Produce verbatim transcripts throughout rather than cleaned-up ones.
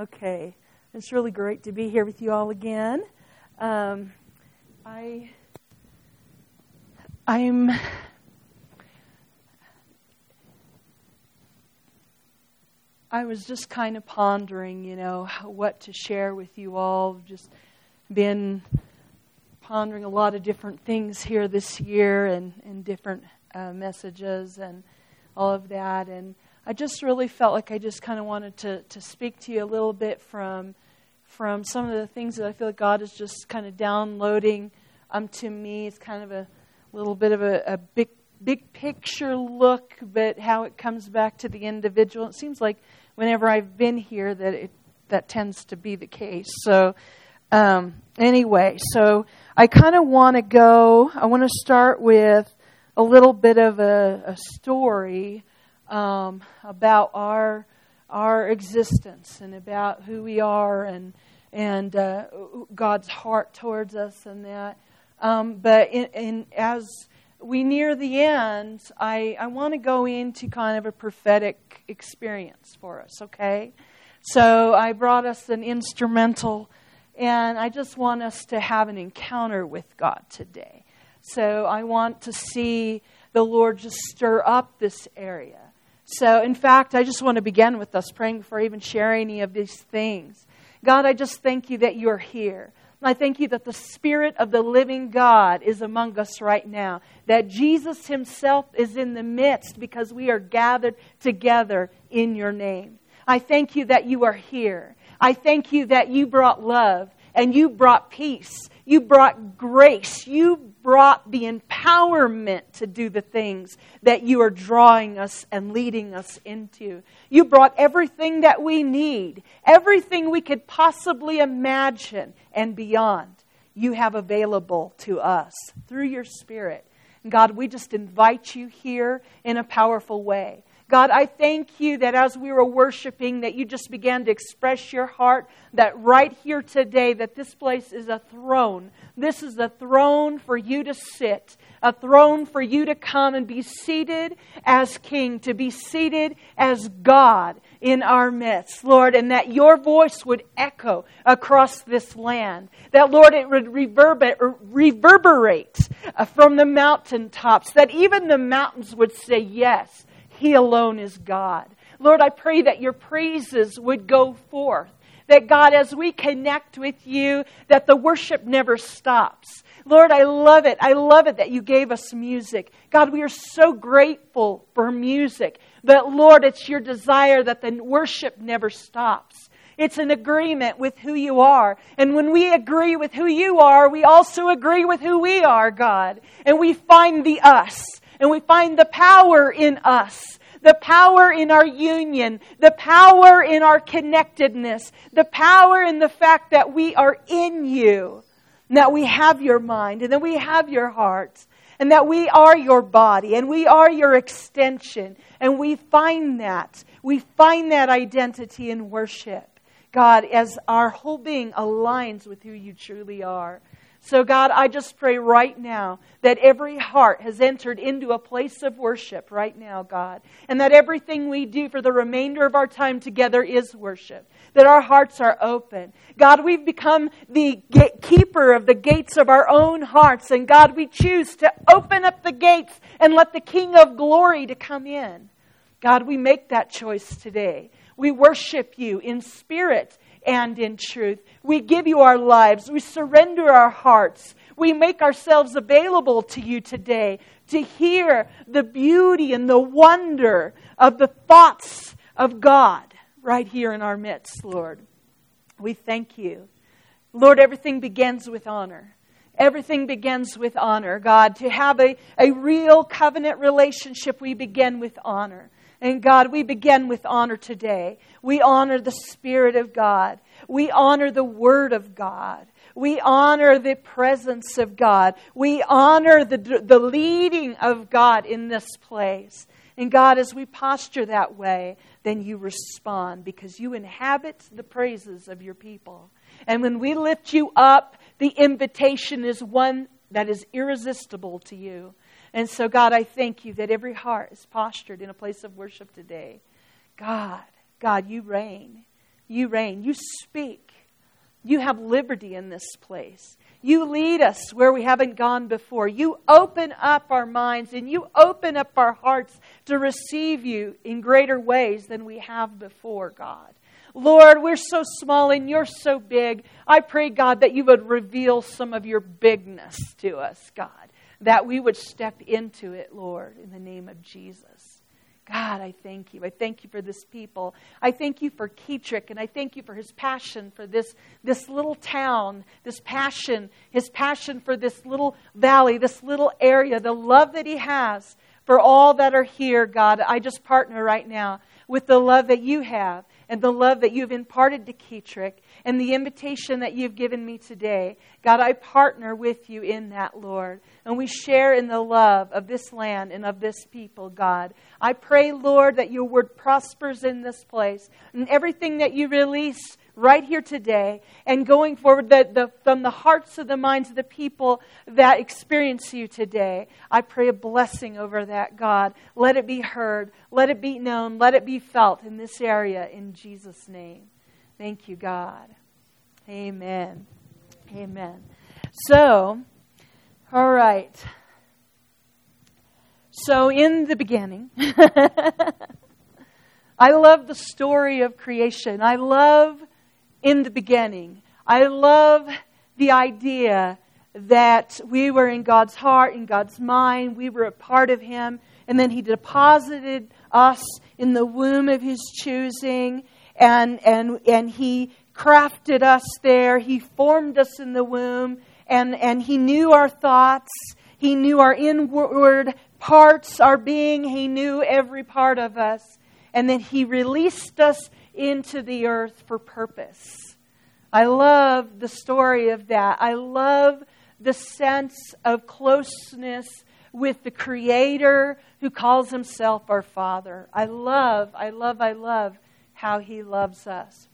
Okay, it's really great to be here with you all again. Um, I, I'm, I was just kind of pondering, you know, how, what to share with you all. Just been pondering a lot of different things here this year, and and different uh, messages and all of that, and I just really felt like I just kind of wanted to, to speak to you a little bit from from some of the things that I feel like God is just kind of downloading um, to me. It's kind of a little bit of a, a big big picture look, but how it comes back to the individual. It seems like whenever I've been here that it that tends to be the case. So um, anyway, so I kind of want to go. I want to start with a little bit of a, a story. Um, about our our existence and about who we are and and uh, God's heart towards us and that. Um, but in, in, as we near the end, I, I want to go into kind of a prophetic experience for us, okay? So I brought us an instrumental, and I just want us to have an encounter with God today. So I want to see the Lord just stir up this area. So, in fact, I just want to begin with us praying before I even share any of these things. God, I just thank you that you're here. And I thank you that the Spirit of the living God is among us right now. That Jesus himself is in the midst because we are gathered together in your name. I thank you that you are here. I thank you that you brought love and you brought peace. You brought grace. You brought the empowerment to do the things that you are drawing us and leading us into. You brought everything that we need, everything we could possibly imagine and beyond. You have available to us through your Spirit. God, we just invite you here in a powerful way. God, I thank you that as we were worshiping, that you just began to express your heart, that right here today, that this place is a throne. This is a throne for you to sit, a throne for you to come and be seated as King, to be seated as God in our midst, Lord, and that your voice would echo across this land. That, Lord, it would reverber- reverberate from the mountaintops, that even the mountains would say yes. He alone is God. Lord, I pray that your praises would go forth. That God, as we connect with you, that the worship never stops. Lord, I love it. I love it that you gave us music. God, we are so grateful for music. But Lord, it's your desire that the worship never stops. It's an agreement with who you are. And when we agree with who you are, we also agree with who we are, God. And we find the us. And we find the power in us, the power in our union, the power in our connectedness, the power in the fact that we are in you, and that we have your mind, and that we have your heart, and that we are your body, and we are your extension. And we find that. We find that identity in worship, God, as our whole being aligns with who you truly are. So God, I just pray right now that every heart has entered into a place of worship right now, God. And that everything we do for the remainder of our time together is worship. That our hearts are open. God, we've become the gatekeeper of the gates of our own hearts. And God, we choose to open up the gates and let the King of Glory to come in. God, we make that choice today. We worship you in spirit and in truth. We give you our lives. We surrender our hearts. We make ourselves available to you today to hear the beauty and the wonder of the thoughts of God right here in our midst, Lord. We thank you. Lord, everything begins with honor. Everything begins with honor, God. To have a, a real covenant relationship, we begin with honor. And God, we begin with honor today. We honor the Spirit of God. We honor the Word of God. We honor the presence of God. We honor the, the leading of God in this place. And God, as we posture that way, then you respond because you inhabit the praises of your people. And when we lift you up, the invitation is one that is irresistible to you. And so, God, I thank you that every heart is postured in a place of worship today. God, God, you reign. You reign. You speak. You have liberty in this place. You lead us where we haven't gone before. You open up our minds and you open up our hearts to receive you in greater ways than we have before, God. Lord, we're so small and you're so big. I pray, God, that you would reveal some of your bigness to us, God, that we would step into it, Lord, in the name of Jesus. God, I thank you. I thank you for this people. I thank you for Kedrick, and I thank you for his passion for this, this little town, this passion, his passion for this little valley, this little area, the love that he has for all that are here, God. I just partner right now with the love that you have and the love that you've imparted to Kedrick and the invitation that you've given me today. God, I partner with you in that, Lord. And we share in the love of this land and of this people, God. I pray, Lord, that your word prospers in this place. And everything that you release right here today and going forward the, the, from the hearts of the minds of the people that experience you today, I pray a blessing over that, God. Let it be heard. Let it be known. Let it be felt in this area in Jesus' name. Thank you, God. Amen. Amen. So, all right. So, in the beginning, I love the story of creation. I love in the beginning. I love the idea that we were in God's heart, in God's mind. We were a part of Him. And then He deposited us in the womb of His choosing. And and and He crafted us there. He formed us in the womb. And, and He knew our thoughts. He knew our inward parts, our being. He knew every part of us. And then He released us into the earth for purpose. I love the story of that. I love the sense of closeness with the Creator who calls Himself our Father. I love, I love, I love how He loves us.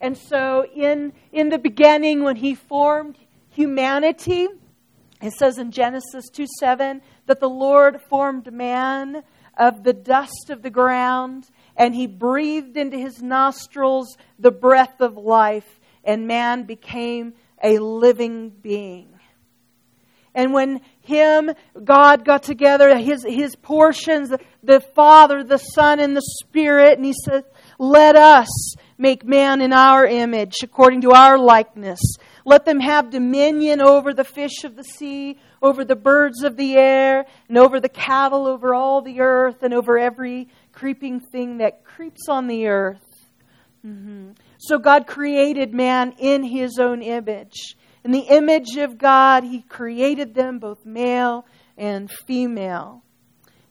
And so in, in the beginning when He formed humanity, it says in Genesis two seven that the Lord formed man of the dust of the ground, and He breathed into his nostrils the breath of life, and man became a living being. And when him, God got together, his, his portions, the Father, the Son, and the Spirit, and He said, let us make man in our image, according to our likeness. Let them have dominion over the fish of the sea, over the birds of the air, and over the cattle, over all the earth, and over every creeping thing that creeps on the earth. Mm-hmm. So God created man in His own image. In the image of God, He created them, both male and female.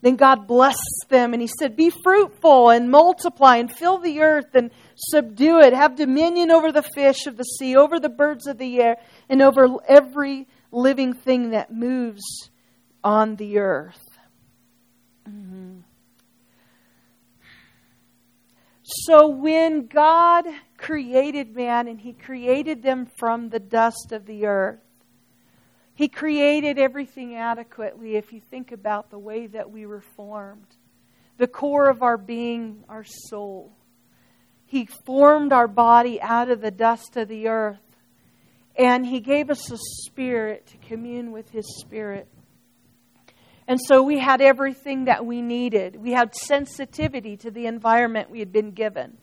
Then God blessed them and He said, be fruitful and multiply and fill the earth and subdue it. Have dominion over the fish of the sea, over the birds of the air, and over every living thing that moves on the earth. Mm-hmm. So when God created man and He created them from the dust of the earth, He created everything adequately if you think about the way that we were formed. The core of our being, our soul. He formed our body out of the dust of the earth. And He gave us a spirit to commune with His Spirit. And so we had everything that we needed. We had sensitivity to the environment we had been given.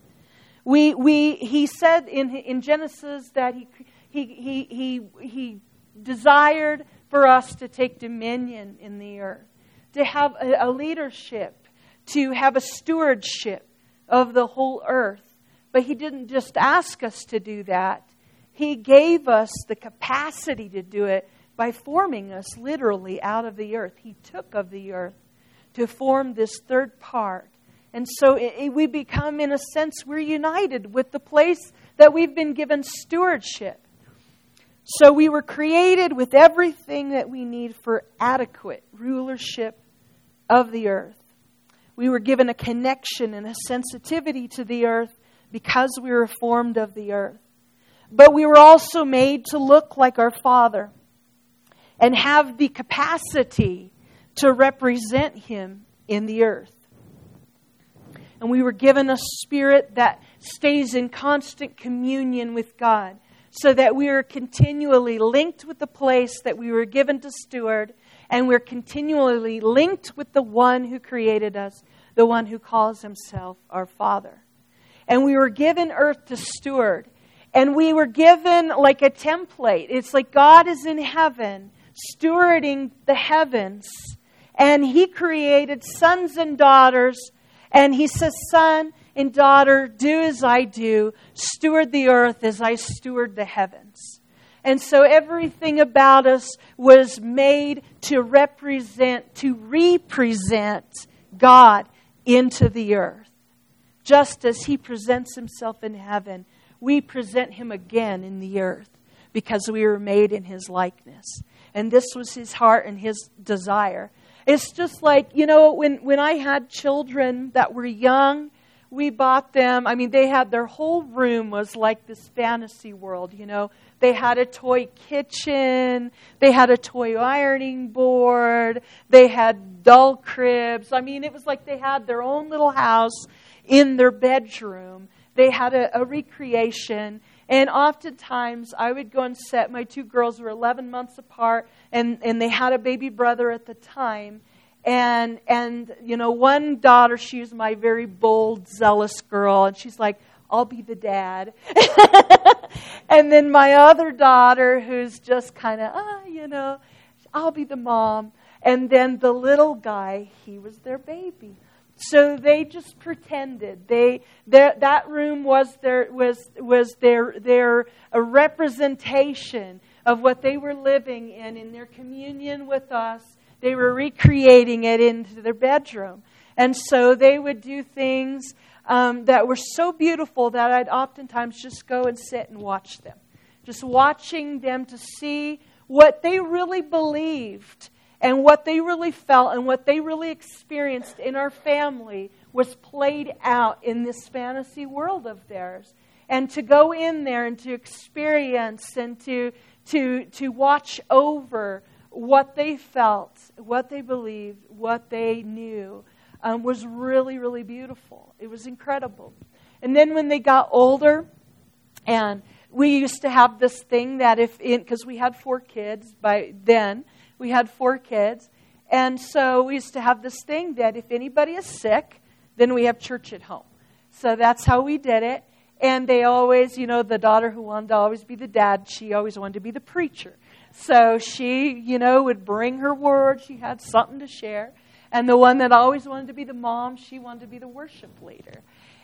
We we He said in in Genesis that he he he he, he desired for us to take dominion in the earth, to have a leadership, to have a stewardship of the whole earth. But He didn't just ask us to do that. He gave us the capacity to do it by forming us literally out of the earth. He took of the earth to form this third part. And so it, it, we become, in a sense, we're united with the place that we've been given stewardship. So we were created with everything that we need for adequate rulership of the earth. We were given a connection and a sensitivity to the earth because we were formed of the earth. But we were also made to look like our Father and have the capacity to represent Him in the earth. And we were given a spirit that stays in constant communion with God, so that we are continually linked with the place that we were given to steward, and we're continually linked with the one who created us, the one who calls himself our Father. And we were given earth to steward, and we were given like a template. It's like God is in heaven, stewarding the heavens, and he created sons and daughters, and he says, son and daughter, do as I do, steward the earth as I steward the heavens. And so everything about us was made to represent, to represent God into the earth. Just as he presents himself in heaven, we present him again in the earth, because we were made in his likeness. And this was his heart and his desire. It's just like, you know, when, when I had children that were young, we bought them. I mean, they had, their whole room was like this fantasy world, you know. They had a toy kitchen. They had a toy ironing board. They had doll cribs. I mean, it was like they had their own little house in their bedroom. They had a, a recreation. And oftentimes, I would go and set, my two girls were eleven months apart, and, and they had a baby brother at the time. And, and you know, one daughter, she was my very bold, zealous girl, and she's like, I'll be the dad. And then my other daughter, who's just kind of, ah, you know, I'll be the mom. And then the little guy, he was their baby. So they just pretended. They their, that room was their was was their their a representation of what they were living in in their communion with us. They were recreating it into their bedroom, and so they would do things um, that were so beautiful that I'd oftentimes just go and sit and watch them, just watching them to see what they really believed. And what they really felt and what they really experienced in our family was played out in this fantasy world of theirs. And to go in there and to experience and to to to watch over what they felt, what they believed, what they knew, um, was really, really beautiful. It was incredible. And then when they got older, and we used to have this thing that if, because we had four kids by then, We had four kids, and so we used to have this thing that if anybody is sick, then we have church at home. So that's how we did it, and they always, you know, the daughter who wanted to always be the dad, she always wanted to be the preacher. So she, you know, would bring her word, she had something to share, and the one that always wanted to be the mom, she wanted to be the worship leader.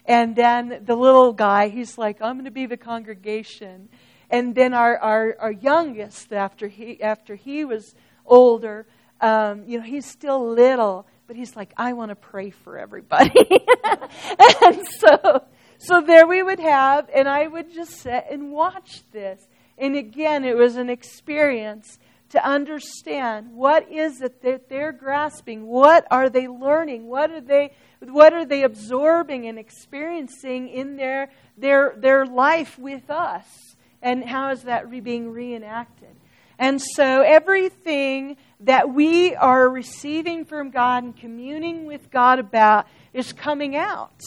And then the little guy, he's like, I'm going to be the congregation. And then our, our, our youngest, after he after he was older, um, you know, he's still little, but he's like, I want to pray for everybody. And so, so there we would have, and I would just sit and watch this. And again, it was an experience to understand what is it that they're grasping. What are they learning? What are they, what are they absorbing and experiencing in their, their, their life with us? And how is that re- being reenacted? And so everything that we are receiving from God and communing with God about is coming out.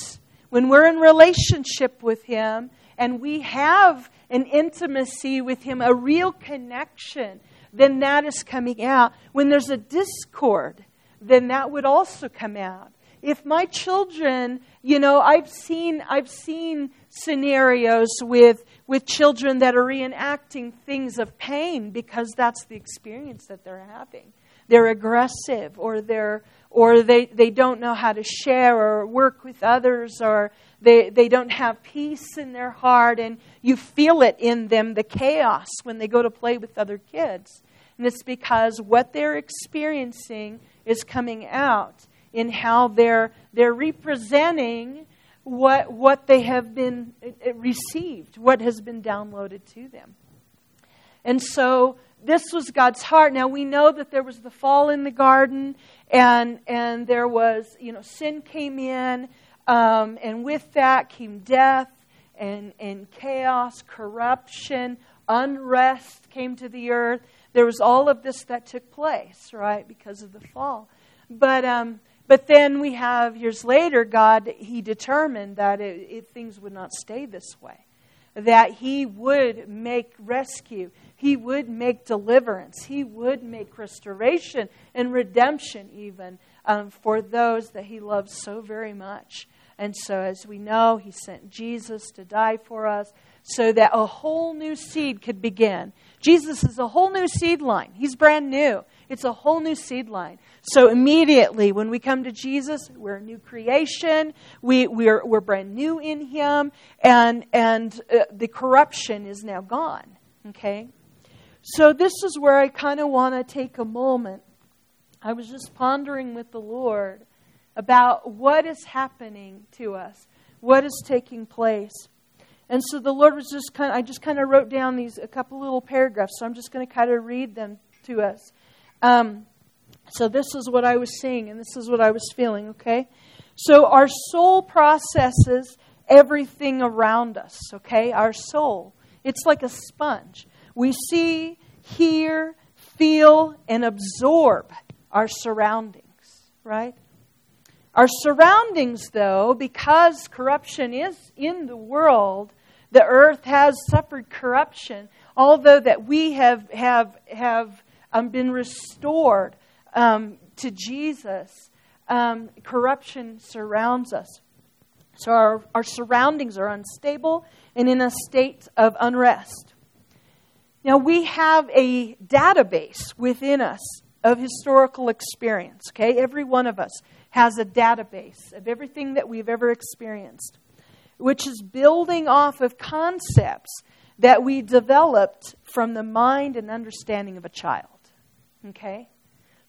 When we're in relationship with Him and we have an intimacy with Him, a real connection, then that is coming out. When there's a discord, then that would also come out. If my children, you know, I've seen I've seen scenarios with with children that are reenacting things of pain because that's the experience that they're having. They're aggressive, or they're or they, they don't know how to share or work with others, or they, they don't have peace in their heart, and you feel it in them, the chaos when they go to play with other kids. And it's because what they're experiencing is coming out in how they're they're representing what what they have been received, what has been downloaded to them. And so this was God's heart. Now we know that there was the fall in the garden, and and there was, you know, sin came in, um, and with that came death and and chaos, corruption, unrest came to the earth. There was all of this that took place, right, because of the fall. But um, But then we have years later, God, he determined that it, it, things would not stay this way. That he would make rescue. He would make deliverance. He would make restoration and redemption even um, for those that he loves so very much. And so as we know, he sent Jesus to die for us so that a whole new seed could begin. Jesus is a whole new seed line. He's brand new. It's a whole new seed line. So immediately when we come to Jesus, we're a new creation. We, we're, we're brand new in him. And, and uh, the corruption is now gone. Okay? So this is where I kind of want to take a moment. I was just pondering with the Lord about what is happening to us. What is taking place. And so the Lord was just kind of, I just kind of wrote down these, a couple little paragraphs. So I'm just going to kind of read them to us. Um, so this is what I was seeing and this is what I was feeling, okay? So our soul processes everything around us, okay? Our soul. It's like a sponge. We see, hear, feel, and absorb our surroundings, right? Our surroundings, though, because corruption is in the world, the earth has suffered corruption, although that we have have have um, been restored um, to Jesus. Um, corruption surrounds us. So our, our surroundings are unstable and in a state of unrest. Now we have a database within us of historical experience. Okay, every one of us has a database of everything that we've ever experienced, which is building off of concepts that we developed from the mind and understanding of a child. Okay?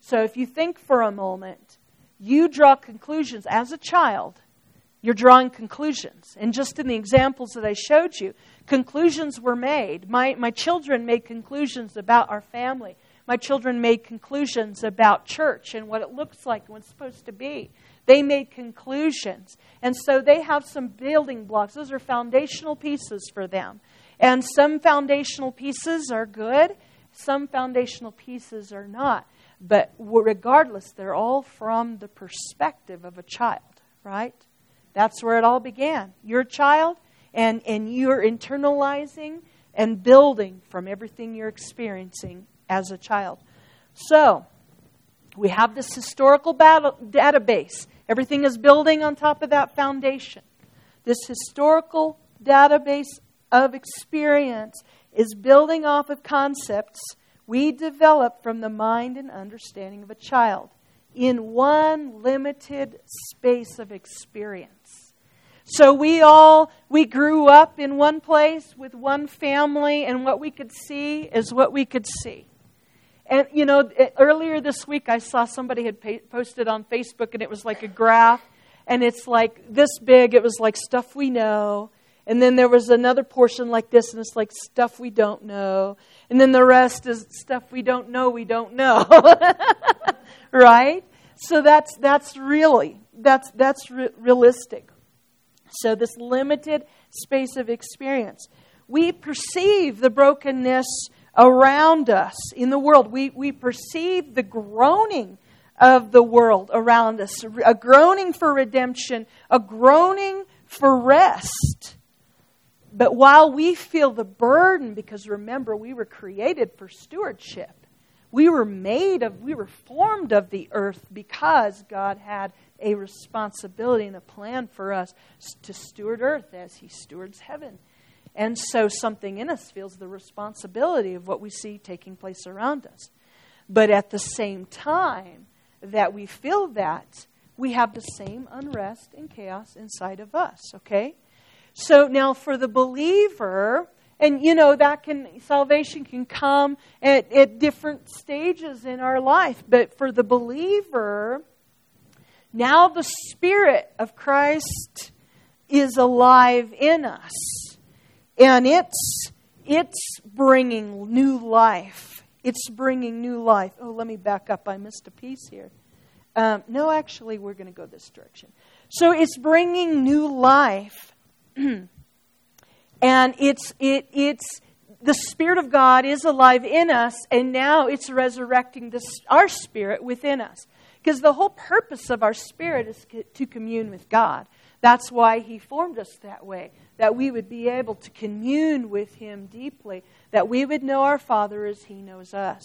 So if you think for a moment, you draw conclusions as a child. You're drawing conclusions. And just in the examples that I showed you, conclusions were made. My, my children made conclusions about our family. My children made conclusions about church and what it looks like and what it's supposed to be. They made conclusions. And so they have some building blocks. Those are foundational pieces for them. And some foundational pieces are good. Some foundational pieces are not. But regardless, they're all from the perspective of a child, right? That's where it all began. You're a child and, and you're internalizing and building from everything you're experiencing as a child. So, we have this historical battle, database. Everything is building on top of that foundation. This historical database of experience is building off of concepts we develop from the mind and understanding of a child in one limited space of experience. So we all, we grew up in one place with one family, and what we could see is what we could see. And, you know, earlier this week I saw somebody had posted on Facebook and it was like a graph. And it's like this big. It was like stuff we know. And then there was another portion like this and it's like stuff we don't know. And then the rest is stuff we don't know we don't know. Right? So that's that's really, that's, that's re- realistic. So this limited space of experience. We perceive the brokenness around us in the world. We we perceive the groaning of the world around us. A groaning for redemption. A groaning for rest. But while we feel the burden, because remember, we were created for stewardship. We were made of, we were formed of the earth because God had a responsibility and a plan for us to steward earth as he stewards heaven. And so something in us feels the responsibility of what we see taking place around us. But at the same time that we feel that, we have the same unrest and chaos inside of us, okay? So now for the believer, and you know, that can, salvation can come at, at different stages in our life. But for the believer, now the Spirit of Christ is alive in us. And it's it's bringing new life. It's bringing new life. Oh, let me back up. I missed a piece here. Um, no, actually, we're going to go this direction. So it's bringing new life, and it's it it's the Spirit of God is alive in us, and now it's resurrecting this, our spirit within us. Because the whole purpose of our spirit is to commune with God. That's why he formed us that way, that we would be able to commune with him deeply, that we would know our Father as he knows us.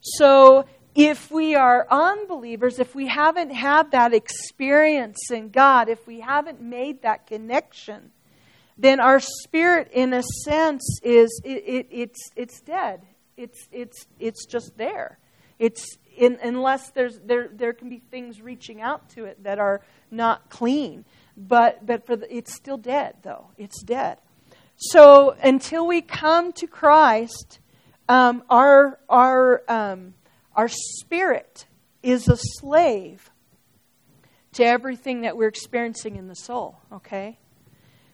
So if we are unbelievers, if we haven't had that experience in God, if we haven't made that connection, then our spirit, in a sense, is it, it, it's it's dead. It's it's it's just there. It's in, unless there's there there can be things reaching out to it that are not clean, but but for the, it's still dead though. It's dead. So until we come to Christ, um, our our um, our spirit is a slave to everything that we're experiencing in the soul. Okay,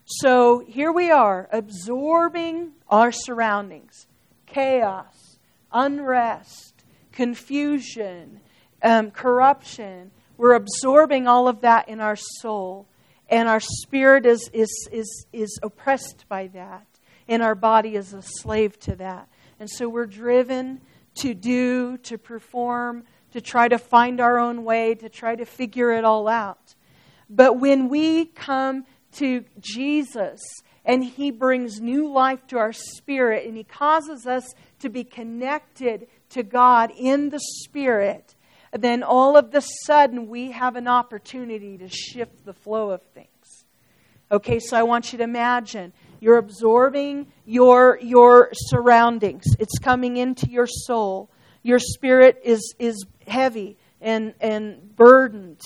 so here we are absorbing our surroundings, chaos, unrest, confusion, um, corruption. We're absorbing all of that in our soul, and our spirit is is is is oppressed by that, and our body is a slave to that, and so we're driven to do, to perform, to try to find our own way, to try to figure it all out. But when we come to Jesus and he brings new life to our spirit and he causes us to be connected to God in the spirit, then all of a sudden we have an opportunity to shift the flow of things. Okay, so I want you to imagine you're absorbing your your surroundings. It's coming into your soul. Your spirit is is heavy and, and burdened,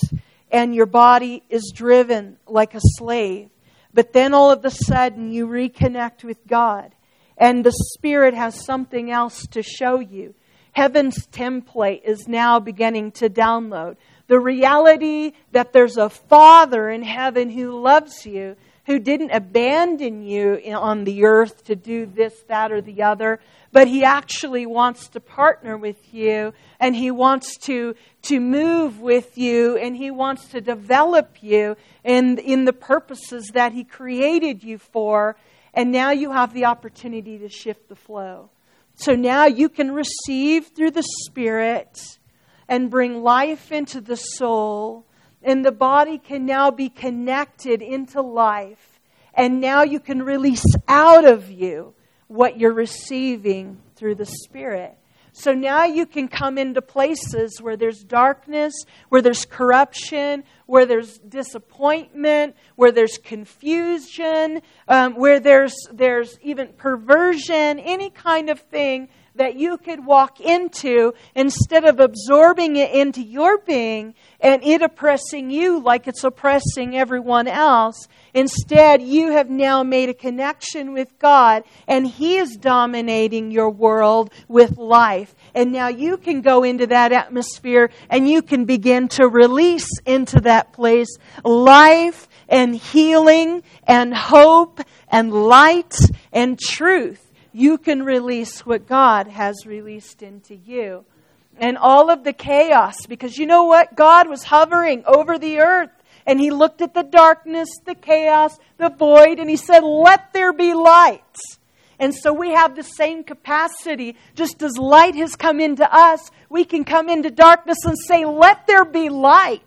and your body is driven like a slave. But then all of a sudden you reconnect with God, and the spirit has something else to show you. Heaven's template is now beginning to download. The reality that there's a Father in heaven who loves you, who didn't abandon you on the earth to do this, that, or the other, but he actually wants to partner with you, and he wants to to move with you, and he wants to develop you in, in the purposes that he created you for, and now you have the opportunity to shift the flow. So now you can receive through the Spirit and bring life into the soul, and the body can now be connected into life. And now you can release out of you what you're receiving through the Spirit. So now you can come into places where there's darkness, where there's corruption, where there's disappointment, where there's confusion, um, where there's there's even perversion, any kind of thing that you could walk into instead of absorbing it into your being and it oppressing you like it's oppressing everyone else. Instead, you have now made a connection with God, and he is dominating your world with life. And now you can go into that atmosphere and you can begin to release into that place life and healing and hope and light and truth. You can release what God has released into you. And all of the chaos, because you know what? God was hovering over the earth, and he looked at the darkness, the chaos, the void, and he said, "Let there be light." And so we have the same capacity. Just as light has come into us, we can come into darkness and say, "Let there be light."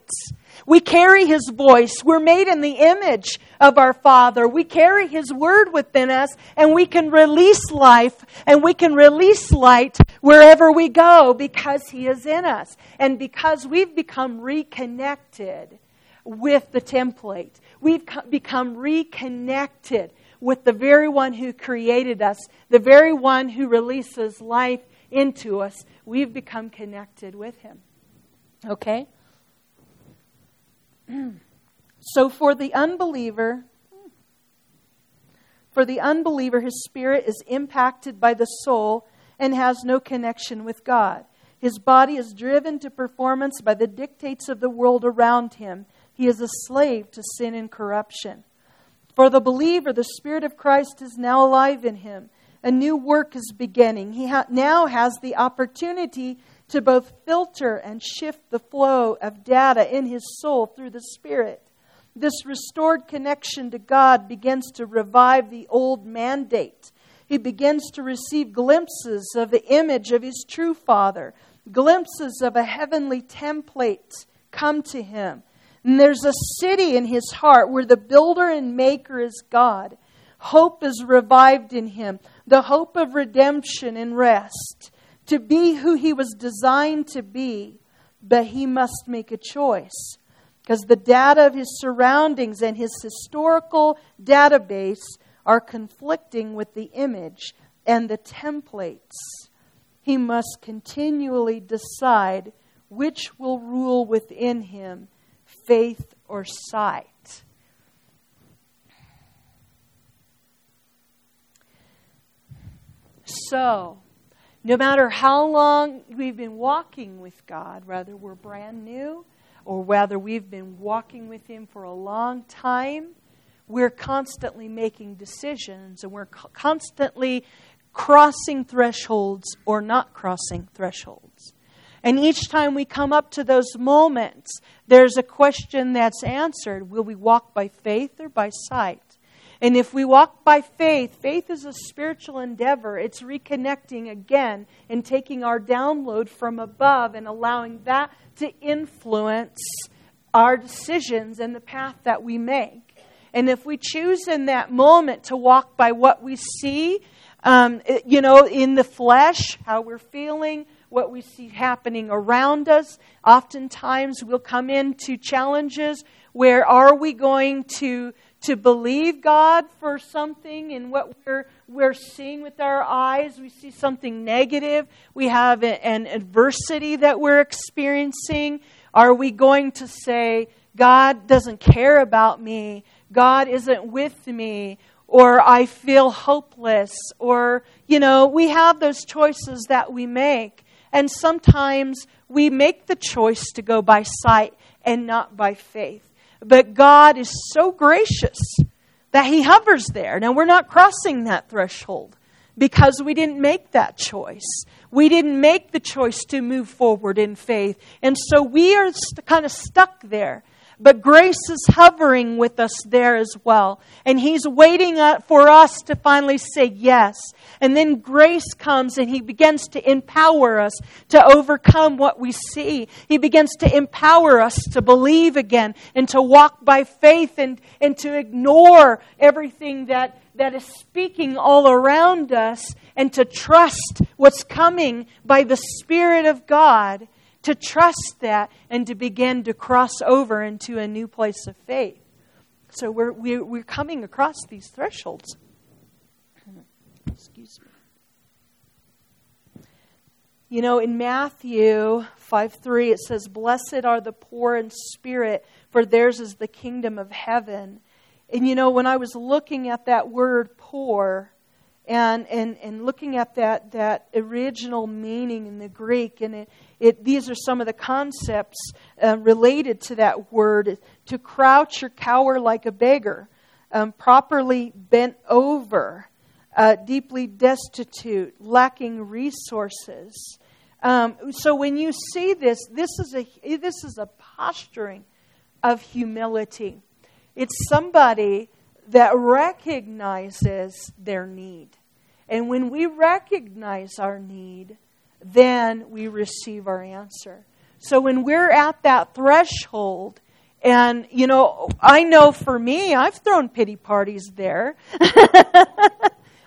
We carry his voice. We're made in the image of our Father. We carry his word within us, and we can release life, and we can release light wherever we go because he is in us. And because we've become reconnected with the template, we've become reconnected with the very one who created us, the very one who releases life into us. We've become connected with him. Okay? So for the unbeliever, for the unbeliever, his spirit is impacted by the soul and has no connection with God. His body is driven to performance by the dictates of the world around him. He is a slave to sin and corruption. For the believer, the Spirit of Christ is now alive in him. A new work is beginning. He ha- now has the opportunity to both filter and shift the flow of data in his soul through the Spirit. This restored connection to God begins to revive the old mandate. He begins to receive glimpses of the image of his true Father glimpses of a heavenly template come to him. And there's a city in his heart where the builder and maker is God. Hope is revived in him. The hope of redemption and rest. To be who he was designed to be. But he must make a choice. Because the data of his surroundings and his historical database are conflicting with the image and the templates. He must continually decide which will rule within him, faith or sight. So, no matter how long we've been walking with God, whether we're brand new or whether we've been walking with him for a long time, we're constantly making decisions and we're co- constantly crossing thresholds or not crossing thresholds. And each time we come up to those moments, there's a question that's answered. Will we walk by faith or by sight? And if we walk by faith, faith is a spiritual endeavor. It's reconnecting again and taking our download from above and allowing that to influence our decisions and the path that we make. And if we choose in that moment to walk by what we see, um, you know, in the flesh, how we're feeling, what we see happening around us, oftentimes we'll come into challenges where are we going to to believe God for something and what we're we're seeing with our eyes. We see something negative. We have a, an adversity that we're experiencing. Are we going to say, God doesn't care about me, God isn't with me, or I feel hopeless, or, you know, we have those choices that we make. And sometimes we make the choice to go by sight and not by faith. But God is so gracious that he hovers there. Now, we're not crossing that threshold because we didn't make that choice. We didn't make the choice to move forward in faith. And so we are st- kind of stuck there. But grace is hovering with us there as well. And he's waiting for us to finally say yes. And then grace comes and he begins to empower us to overcome what we see. He begins to empower us to believe again and to walk by faith and, and to ignore everything that, that is speaking all around us and to trust what's coming by the Spirit of God. To trust that and to begin to cross over into a new place of faith. So we're we're, we're coming across these thresholds. Excuse me. You know, in Matthew five three, it says, "Blessed are the poor in spirit, for theirs is the kingdom of heaven." And you know, when I was looking at that word "poor," and and and looking at that that original meaning in the Greek, and it. It, these are some of the concepts uh, related to that word. To crouch or cower like a beggar. Um, properly bent over. Uh, deeply destitute. Lacking resources. Um, so when you see this, this is a this is a posturing of humility. It's somebody that recognizes their need. And when we recognize our need, then we receive our answer. So when we're at that threshold, and, you know, I know for me, I've thrown pity parties there.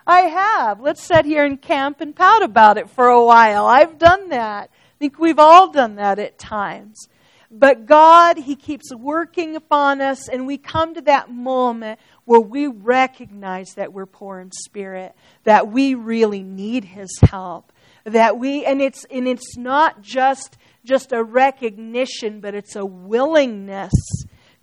I have. Let's sit here and camp and pout about it for a while. I've done that. I think we've all done that at times. But God, he keeps working upon us, and we come to that moment where we recognize that we're poor in spirit, that we really need his help. That we and it's and it's not just just a recognition, but it's a willingness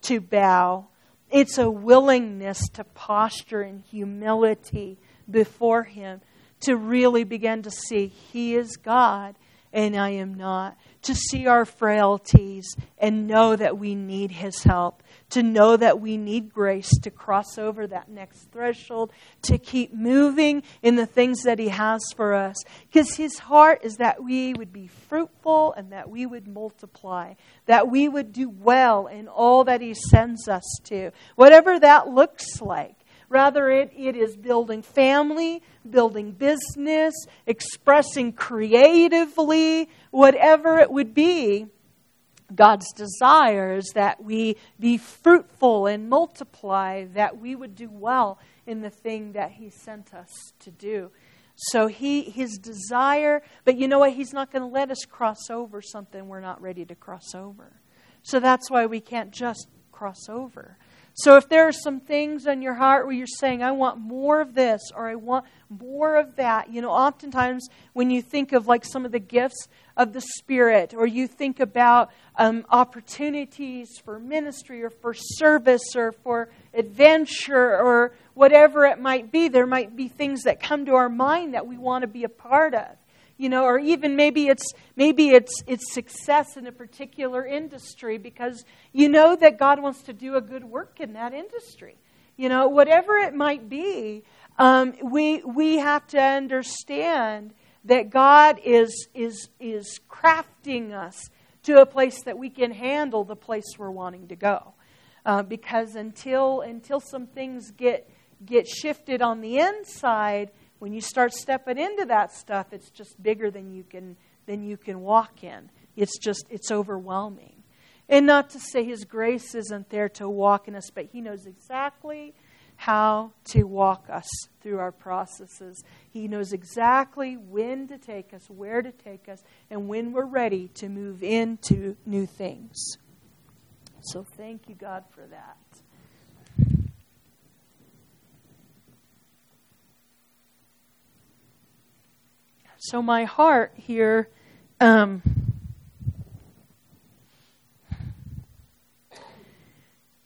to bow. It's a willingness to posture in humility before him, to really begin to see he is God and I am not. To see our frailties and know that we need his help. To know that we need grace to cross over that next threshold, to keep moving in the things that he has for us. Because his heart is that we would be fruitful and that we would multiply, that we would do well in all that he sends us to, whatever that looks like. Rather, it, it is building family, building business, expressing creatively, whatever it would be. God's desire is that we be fruitful and multiply, that we would do well in the thing that He sent us to do. So he, his desire, but you know what? He's not going to let us cross over something we're not ready to cross over. So that's why we can't just cross over. So if there are some things on your heart where you're saying, I want more of this, or I want more of that, you know, oftentimes when you think of like some of the gifts of the Spirit, or you think about um, opportunities for ministry or for service or for adventure or whatever it might be, there might be things that come to our mind that we want to be a part of. You know, or even maybe it's maybe it's it's success in a particular industry because you know that God wants to do a good work in that industry. You know, whatever it might be, um, we we have to understand that God is is is crafting us to a place that we can handle the place we're wanting to go. Uh, because until until some things get get shifted on the inside. When you start stepping into that stuff, it's just bigger than you can than you can walk in. It's just, it's overwhelming. And not to say His grace isn't there to walk in us, but He knows exactly how to walk us through our processes. He knows exactly when to take us, where to take us, and when we're ready to move into new things. So thank you, God, for that. So my heart here, um,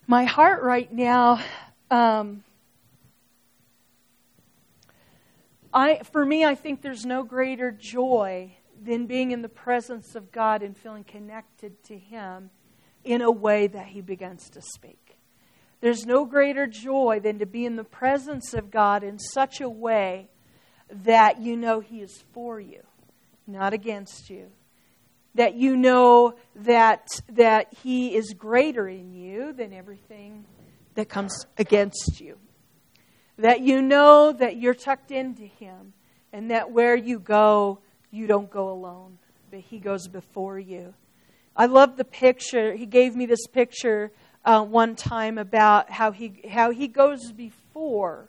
my heart right now, um, I for me, I think there's no greater joy than being in the presence of God and feeling connected to Him in a way that He begins to speak. There's no greater joy than to be in the presence of God in such a way that you know He is for you, not against you. That you know that that He is greater in you than everything that comes against you. That you know that you're tucked into Him and that where you go, you don't go alone, but He goes before you. I love the picture. He gave me this picture uh, one time about how he how he goes before.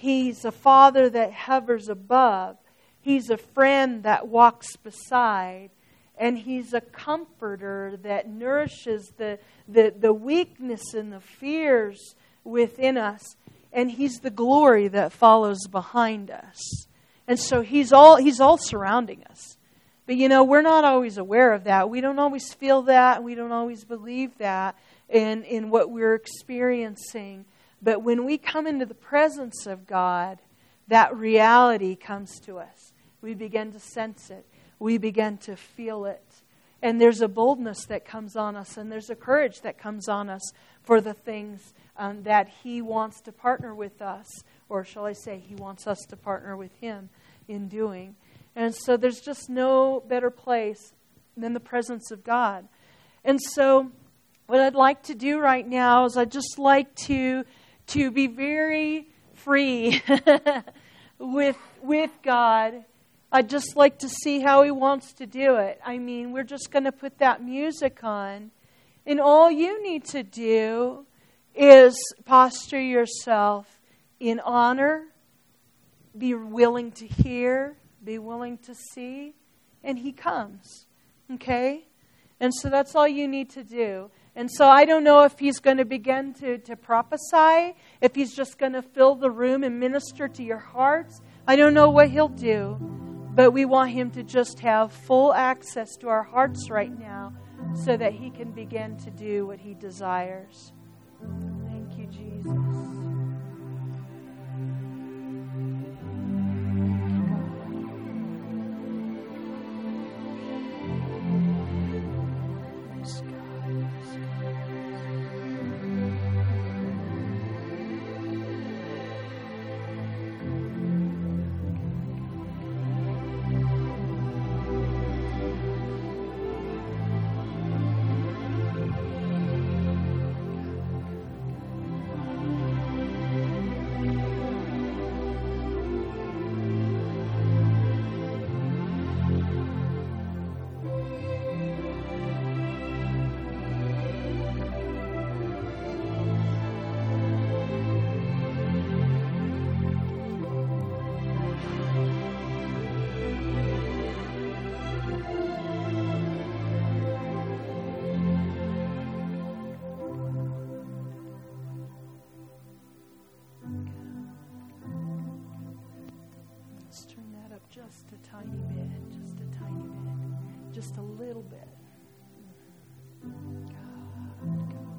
He's a Father that hovers above. He's a friend that walks beside. And He's a comforter that nourishes the, the, the weakness and the fears within us. And He's the glory that follows behind us. And so He's all He's all surrounding us. But you know, we're not always aware of that. We don't always feel that. We don't always believe that in, in what we're experiencing. But when we come into the presence of God, that reality comes to us. We begin to sense it. We begin to feel it. And there's a boldness that comes on us, and there's a courage that comes on us for the things um, that He wants to partner with us, or shall I say, He wants us to partner with Him in doing. And so there's just no better place than the presence of God. And so what I'd like to do right now is I'd just like to... to be very free with with God. I'd just like to see how He wants to do it. I mean, we're just going to put that music on. And all you need to do is posture yourself in honor. Be willing to hear. Be willing to see. And He comes. Okay? And so that's all you need to do. And so I don't know if He's going to begin to, to prophesy, if He's just going to fill the room and minister to your hearts. I don't know what He'll do, but we want Him to just have full access to our hearts right now so that He can begin to do what He desires. Thank you, Jesus. just a tiny bit, just a tiny bit, just a little bit. God, God, God, God, God, God, God,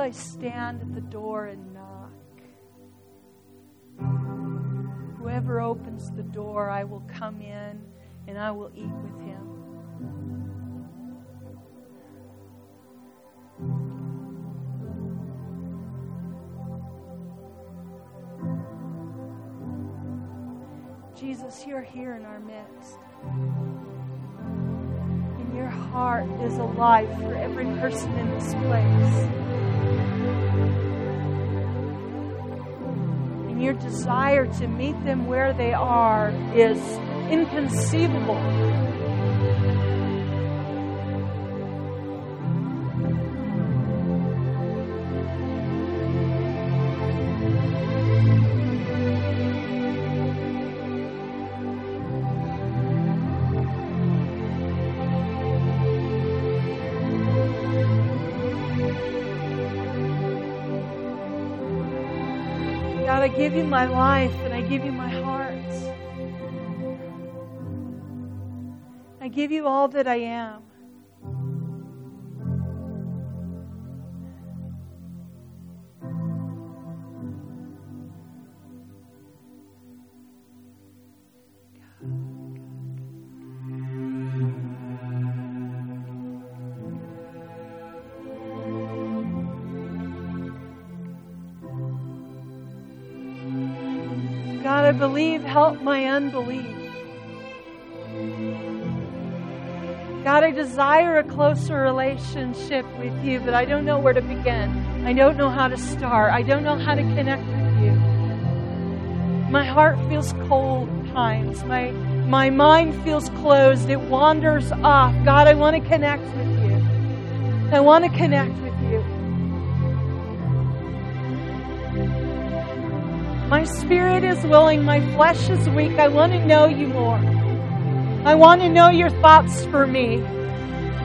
I stand at the door and knock. Whoever opens the door, I will come in and I will eat with him. Jesus, you're here in our midst. And your heart is alive for every person in this place. Your desire to meet them where they are is inconceivable. I give you my life and I give you my heart. I give you all that I am. I believe, help my unbelief. God, I desire a closer relationship with you, but I don't know where to begin. I don't know how to start. I don't know how to connect with you. My heart feels cold at times. My, my mind feels closed. It wanders off. God, I want to connect with you. I want to connect with you. My spirit is willing, my flesh is weak. I want to know you more. I want to know your thoughts for me.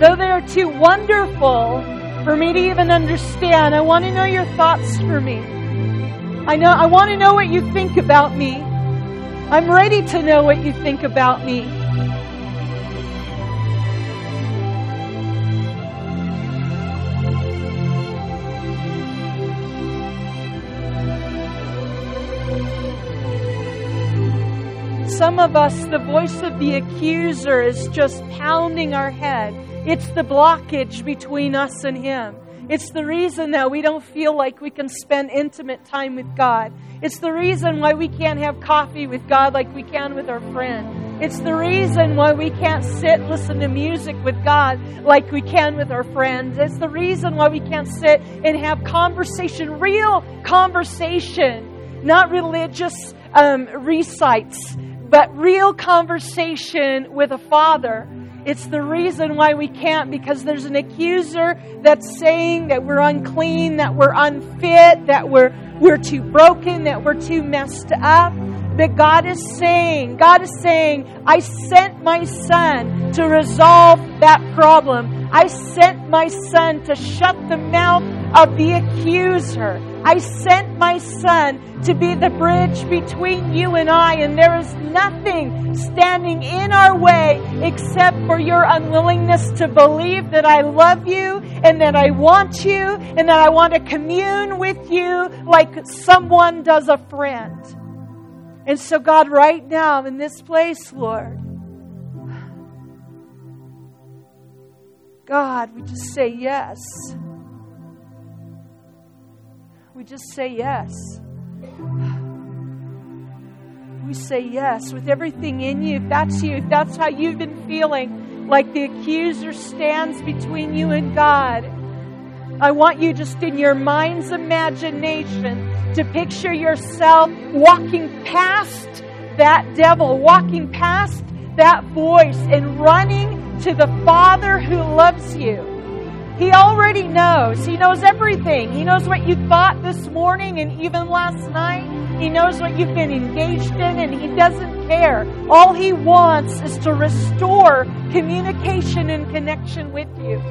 Though they are too wonderful for me to even understand, I want to know your thoughts for me. I know I want to know what you think about me. I'm ready to know what you think about me. Some of us, the voice of the accuser is just pounding our head. It's the blockage between us and him. It's the reason that we don't feel like we can spend intimate time with God. It's the reason why we can't have coffee with God like we can with our friend. It's the reason why we can't sit, listen to music with God like we can with our friends. It's the reason why we can't sit and have conversation, real conversation, not religious um, recites. But real conversation with a father. It's the reason why we can't, because there's an accuser that's saying that we're unclean, that we're unfit, that we're we're too broken, that we're too messed up. But God is saying, God is saying, I sent my Son to resolve that problem. I sent my Son to shut the mouth of the accuser. I sent my Son to be the bridge between you and I, and there is nothing standing in our way except for your unwillingness to believe that I love you and that I want you and that I want to commune with you like someone does a friend. And so, God, right now in this place, Lord, God, we just say yes. We just say yes. We say yes with everything in you. If that's you, if that's how you've been feeling, like the accuser stands between you and God, I want you just in your mind's imagination to picture yourself walking past that devil, walking past that voice and running to the Father who loves you. He already knows. He knows everything. He knows what you thought this morning and even last night. He knows what you've been engaged in, and He doesn't care. All He wants is to restore communication and connection with you.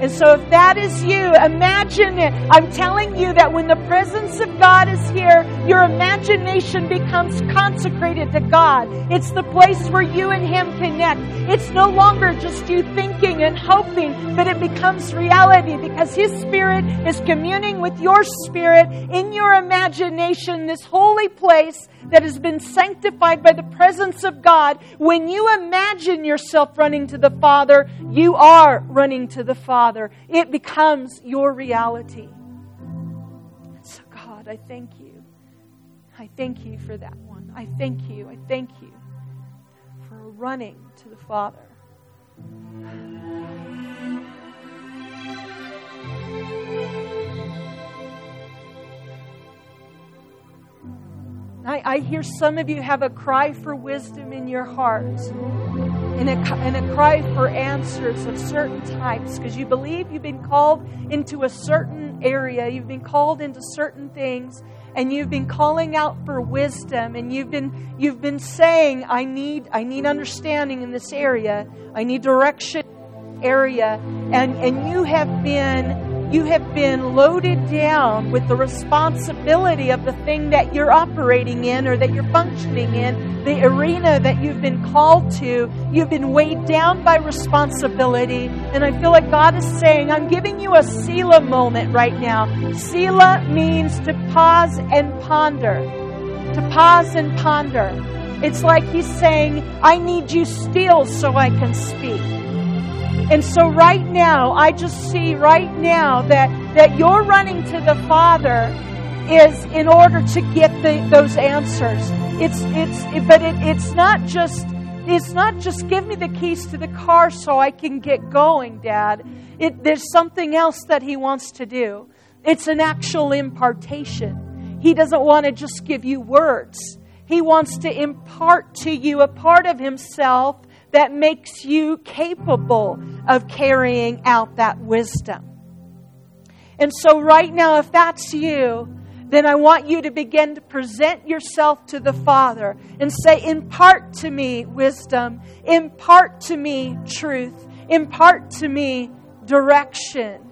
And so if that is you, imagine it. I'm telling you that when the presence of God is here, your imagination becomes consecrated to God. It's the place where you and Him connect. It's no longer just you thinking and hoping, but it becomes reality because His Spirit is communing with your spirit in your imagination, this holy place that has been sanctified by the presence of God. When you imagine yourself running to the Father, you are running to the Father. It becomes your reality. So God, I thank you. I thank you for that one. I thank you. I thank you for running to the Father. I, I hear some of you have a cry for wisdom in your heart. And a, and a cry for answers of certain types because you believe you've been called into a certain area. You've been called into certain things, and you've been calling out for wisdom, and you've been you've been saying, I need I need understanding in this area. I need direction in this area. And and you have been you have been loaded down with the responsibility of the thing that you're operating in or that you're functioning in. The arena that you've been called to, you've been weighed down by responsibility. And I feel like God is saying, I'm giving you a Selah moment right now. Selah means to pause and ponder. To pause and ponder. It's like He's saying, I need you still so I can speak. And so right now, I just see right now that, that you're running to the Father is in order to get the, those answers. It's it's it, but it, it's not just it's not just give me the keys to the car so I can get going, Dad. It, there's something else that He wants to do. It's an actual impartation. He doesn't want to just give you words. He wants to impart to you a part of Himself that makes you capable of carrying out that wisdom. And so right now, if that's you, then I want you to begin to present yourself to the Father and say, impart to me wisdom, impart to me truth, impart to me direction.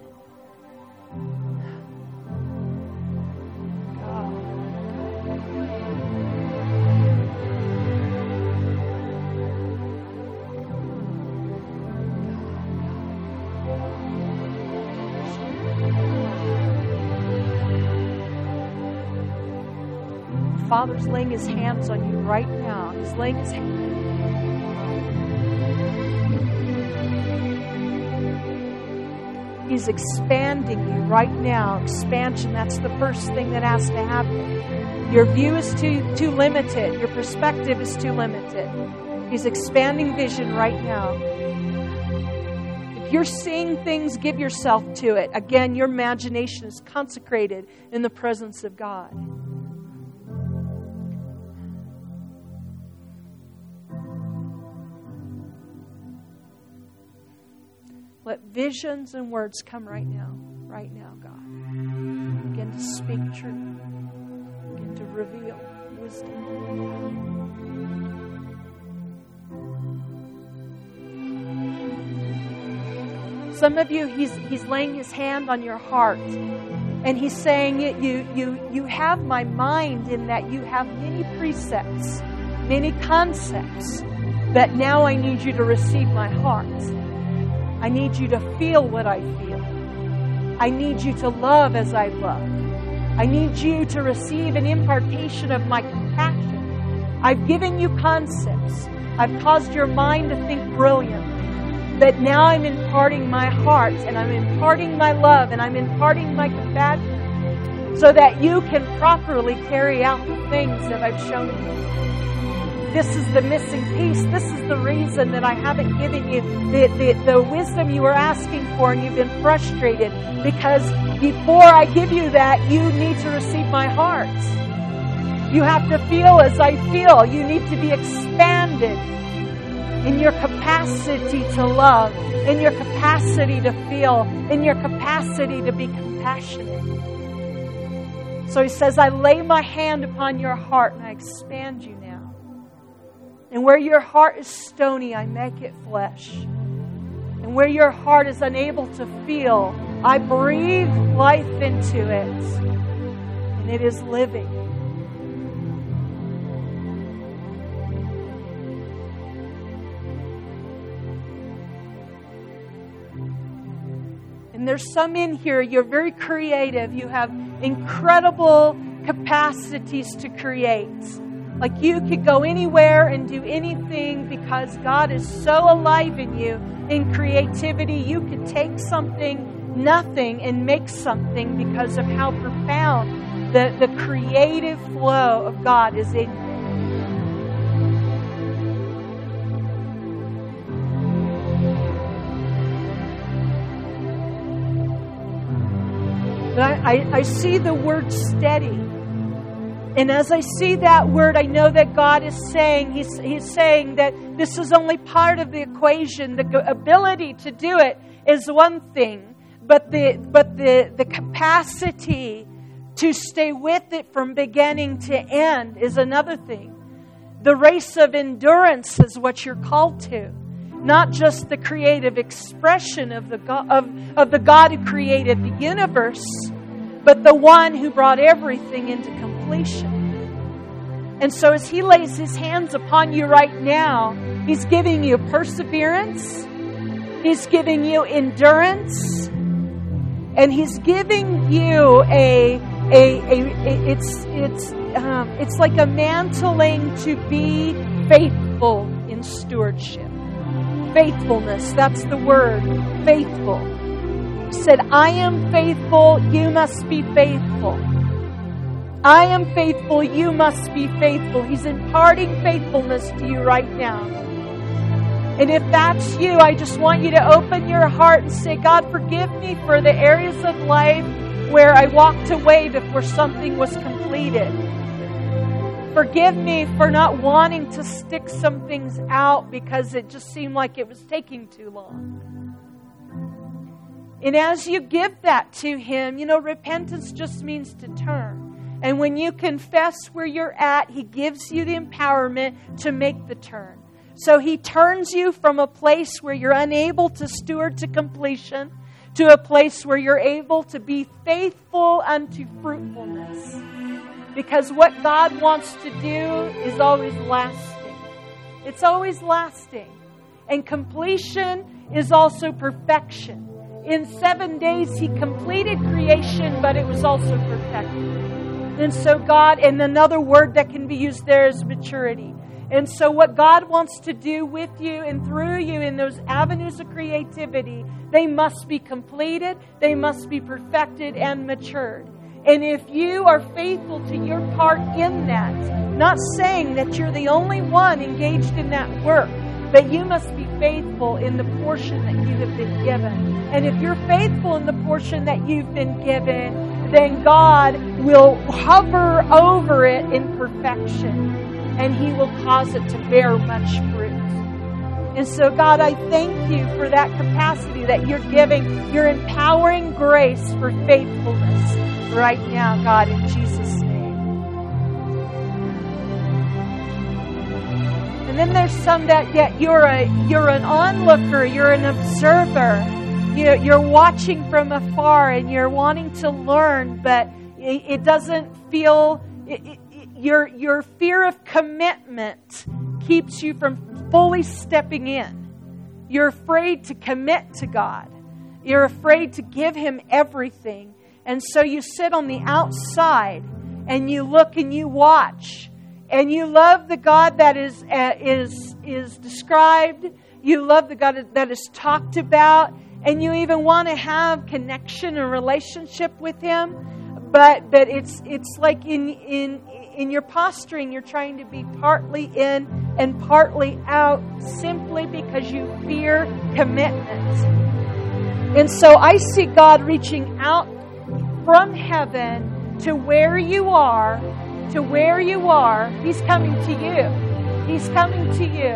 Father's laying His hands on you right now. He's laying His hands. He's expanding you right now. Expansion, that's the first thing that has to happen. Your view is too, too limited. Your perspective is too limited. He's expanding vision right now. If you're seeing things, give yourself to it. Again, your imagination is consecrated in the presence of God. Let visions and words come right now, right now, God. Begin to speak truth. Begin to reveal wisdom. Some of you, he's he's laying his hand on your heart, and he's saying, you you you have my mind in that you have many precepts, many concepts, but now I need you to receive my heart. I need you to feel what I feel. I need you to love as I love. I need you to receive an impartation of my compassion. I've given you concepts. I've caused your mind to think brilliantly. But now I'm imparting my heart, and I'm imparting my love, and I'm imparting my compassion, so that you can properly carry out the things that I've shown you. This is the missing piece. This is the reason that I haven't given you the, the, the wisdom you were asking for, and you've been frustrated. Because before I give you that, you need to receive my heart. You have to feel as I feel. You need to be expanded in your capacity to love, in your capacity to feel, in your capacity to be compassionate. So he says, I lay my hand upon your heart and I expand you now. And where your heart is stony, I make it flesh. And where your heart is unable to feel, I breathe life into it. And it is living. And there's some in here, you're very creative. You have incredible capacities to create. Like you could go anywhere and do anything because God is so alive in you. In creativity, you could take something, nothing, and make something because of how profound the, the creative flow of God is in you. I, I see the word steady. And as I see that word, I know that God is saying, he's, he's saying that this is only part of the equation. The ability to do it is one thing, but the but the, the capacity to stay with it from beginning to end is another thing. The race of endurance is what you're called to. Not just the creative expression of the God, of, of the God who created the universe, but the one who brought everything into completion. And so as he lays his hands upon you right now, he's giving you perseverance, he's giving you endurance, and he's giving you a a, a, a it's it's um, it's like a mantling to be faithful in stewardship. Faithfulness, that's the word, faithful. He said, I am faithful, you must be faithful. I am faithful, you must be faithful. He's imparting faithfulness to you right now. And if that's you, I just want you to open your heart and say, God, forgive me for the areas of life where I walked away before something was completed. Forgive me for not wanting to stick some things out because it just seemed like it was taking too long. And as you give that to him, you know, repentance just means to turn. And when you confess where you're at, he gives you the empowerment to make the turn. So he turns you from a place where you're unable to steward to completion to a place where you're able to be faithful unto fruitfulness. Because what God wants to do is always lasting. It's always lasting. And completion is also perfection. In seven days, he completed creation, but it was also perfected. And so God, and another word that can be used there is maturity. And so what God wants to do with you and through you in those avenues of creativity, they must be completed, they must be perfected and matured. And if you are faithful to your part in that, not saying that you're the only one engaged in that work, but you must be faithful in the portion that you have been given. And if you're faithful in the portion that you've been given, then God will hover over it in perfection, and he will cause it to bear much fruit. And so, God, I thank you for that capacity that you're giving. You're empowering grace for faithfulness right now, God, in Jesus' name. And then there's some that yet you're a you're an onlooker, you're an observer. You know, you're watching from afar and you're wanting to learn, but it, it doesn't feel it, it, your your fear of commitment keeps you from fully stepping in. You're afraid to commit to God. You're afraid to give Him everything. And so you sit on the outside and you look and you watch. And you love the God that is uh, is is described. You love the God that is talked about. And you even want to have connection and relationship with Him. But but it's it's like in in in your posturing, you're trying to be partly in and partly out simply because you fear commitment. And so I see God reaching out from heaven to where you are, to where you are. He's coming to you. He's coming to you.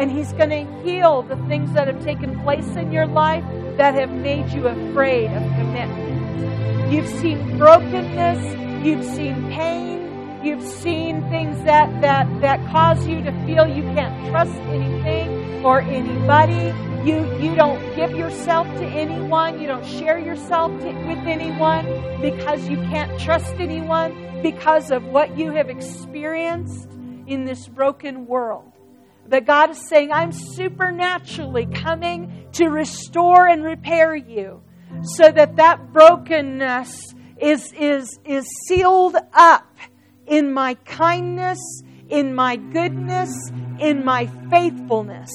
And He's going to heal the things that have taken place in your life that have made you afraid of commitment. You've seen brokenness. You've seen pain. You've seen things that, that, that cause you to feel you can't trust anything or anybody. You, you don't give yourself to anyone. You don't share yourself to, with anyone because you can't trust anyone because of what you have experienced in this broken world. But God is saying, I'm supernaturally coming to restore and repair you so that that brokenness is, is, is sealed up in my kindness, in my goodness, in my faithfulness.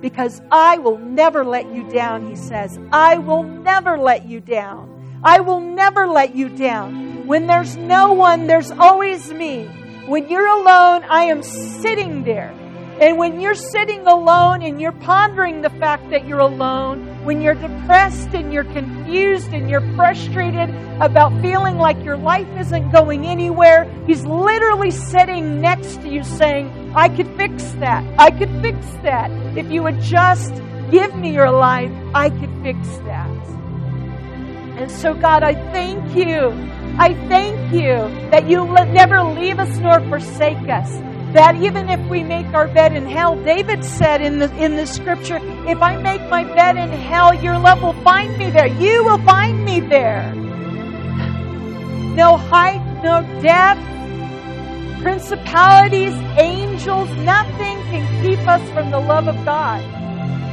Because I will never let you down, He says. I will never let you down. I will never let you down. When there's no one, there's always me. When you're alone, I am sitting there. And when you're sitting alone and you're pondering the fact that you're alone, when you're depressed and you're confused and you're frustrated about feeling like your life isn't going anywhere, He's literally sitting next to you saying, I could fix that. I could fix that. If you would just give me your life, I could fix that. And so, God, I thank you. I thank you that you never leave us nor forsake us. That even if we make our bed in hell, David said in the in the scripture, if I make my bed in hell, your love will find me there. You will find me there. No height, no depth, principalities, angels, nothing can keep us from the love of God.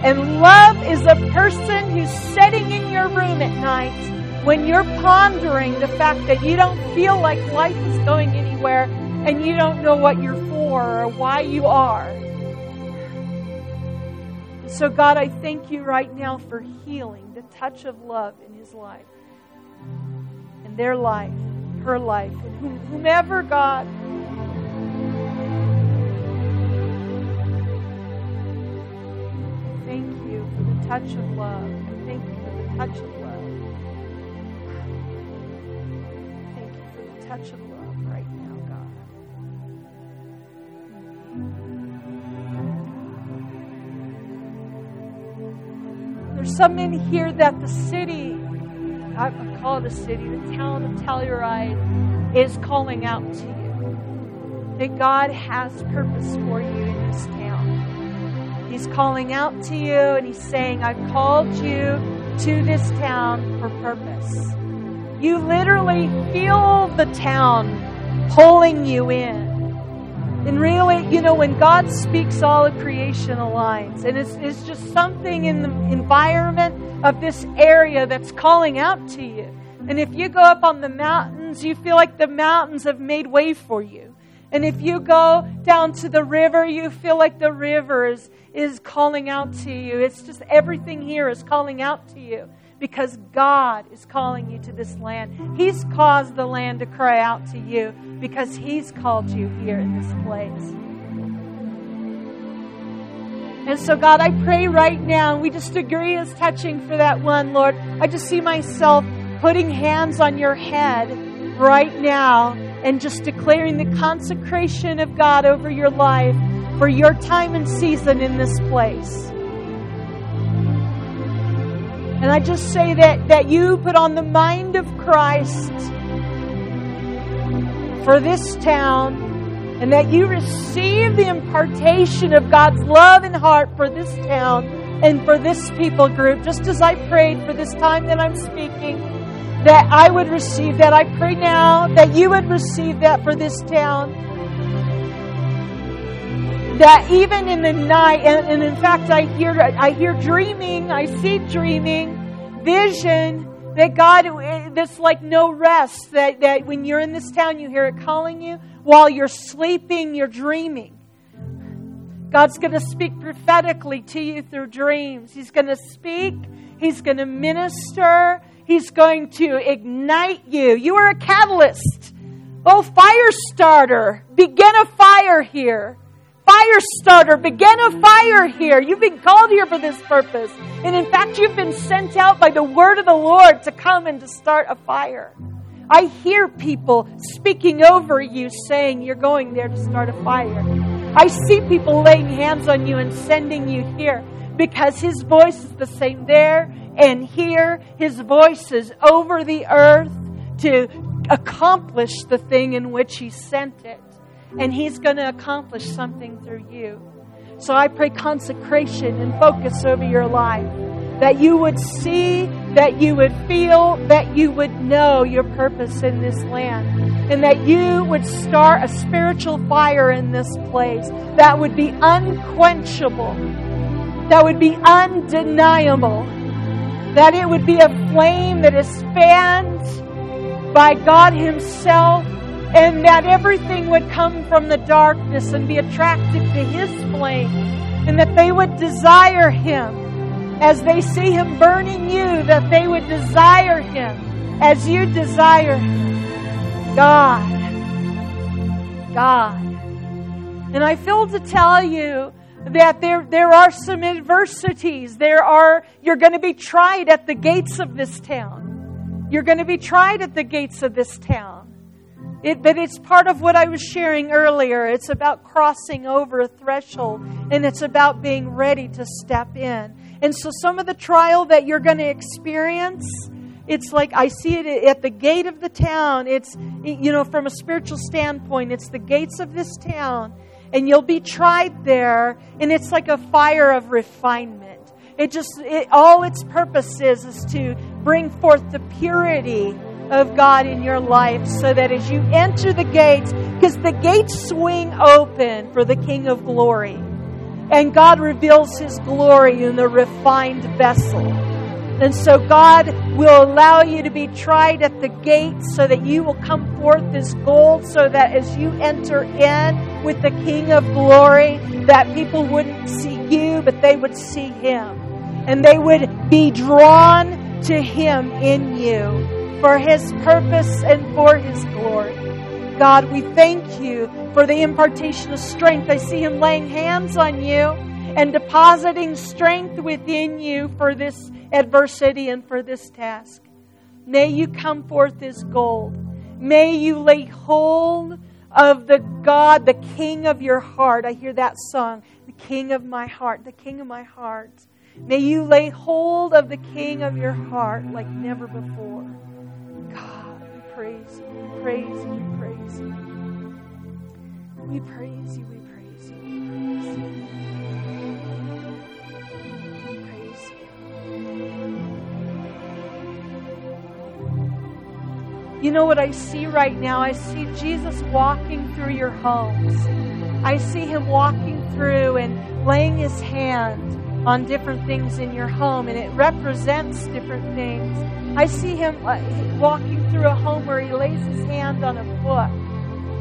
And love is a person who's sitting in your room at night when you're pondering the fact that you don't feel like life is going anywhere. And you don't know what you're for or why you are. So God, I thank you right now for healing, the touch of love in his life. And their life, her life, and whomever, God. Thank you for the touch of love. Thank you for the touch of love. Thank you for the touch of love. There's some in here that the city, I call it a city, the town of Telluride is calling out to you. That God has purpose for you in this town. He's calling out to you and He's saying, I've called you to this town for purpose. You literally feel the town pulling you in. And really, you know, when God speaks, all of creation aligns. And it's, it's just something in the environment of this area that's calling out to you. And if you go up on the mountains, you feel like the mountains have made way for you. And if you go down to the river, you feel like the river is, is calling out to you. It's just everything here is calling out to you because God is calling you to this land. He's caused the land to cry out to you because He's called you here in this place. And so, God, I pray right now, and we just agree as touching for that one, Lord. I just see myself putting hands on your head right now and just declaring the consecration of God over your life for your time and season in this place. And I just say that, that you put on the mind of Christ for this town, and that you receive the impartation of God's love and heart for this town and for this people group. Just as I prayed for this time that I'm speaking, that I would receive that. I pray now that you would receive that for this town. That even in the night, and, and in fact, I hear, I hear dreaming, I see dreaming, vision, that God, that's like no rest, that, that when you're in this town, you hear it calling you. While you're sleeping, you're dreaming. God's going to speak prophetically to you through dreams. He's going to speak. He's going to minister. He's going to ignite you. You are a catalyst. Oh, fire starter, begin a fire here. Fire starter, begin a fire here. You've been called here for this purpose. And in fact, you've been sent out by the word of the Lord to come and to start a fire. I hear people speaking over you saying you're going there to start a fire. I see people laying hands on you and sending you here because His voice is the same there and here. His voice is over the earth to accomplish the thing in which He sent it. And He's going to accomplish something through you. So I pray consecration and focus over your life. That you would see, that you would feel, that you would know your purpose in this land. And that you would start a spiritual fire in this place that would be unquenchable. That would be undeniable. That it would be a flame that is fanned by God Himself. And that everything would come from the darkness and be attracted to His flame. And that they would desire Him. As they see Him burning you, that they would desire Him. As you desire Him. God. God. And I feel to tell you that there, there are some adversities. There are, you're going to be tried at the gates of this town. You're going to be tried at the gates of this town. It, but it's part of what I was sharing earlier. It's about crossing over a threshold, and it's about being ready to step in. And so some of the trial that you're going to experience, it's like I see it at the gate of the town. It's, you know, from a spiritual standpoint, it's the gates of this town, and you'll be tried there, and it's like a fire of refinement. It just, it, all its purpose is, is to bring forth the purity of God in your life, so that as you enter the gates, because the gates swing open for the King of Glory, and God reveals His glory in the refined vessel. And so God will allow you to be tried at the gates so that you will come forth as gold, so that as you enter in with the King of Glory, that people wouldn't see you, but they would see Him, and they would be drawn to Him in you, for His purpose and for His glory. God, we thank You for the impartation of strength. I see Him laying hands on you and depositing strength within you for this adversity and for this task. May you come forth as gold. May you lay hold of the God, the King of your heart. I hear that song, the King of my heart, the King of my heart. May you lay hold of the King of your heart like never before. Praise You, we praise You, we praise You. We praise You, we praise You, we praise You. We praise You. You know what I see right now? I see Jesus walking through your homes. I see Him walking through and laying His hand on different things in your home, and it represents different things. I see Him walking through a home where He lays His hand on a book.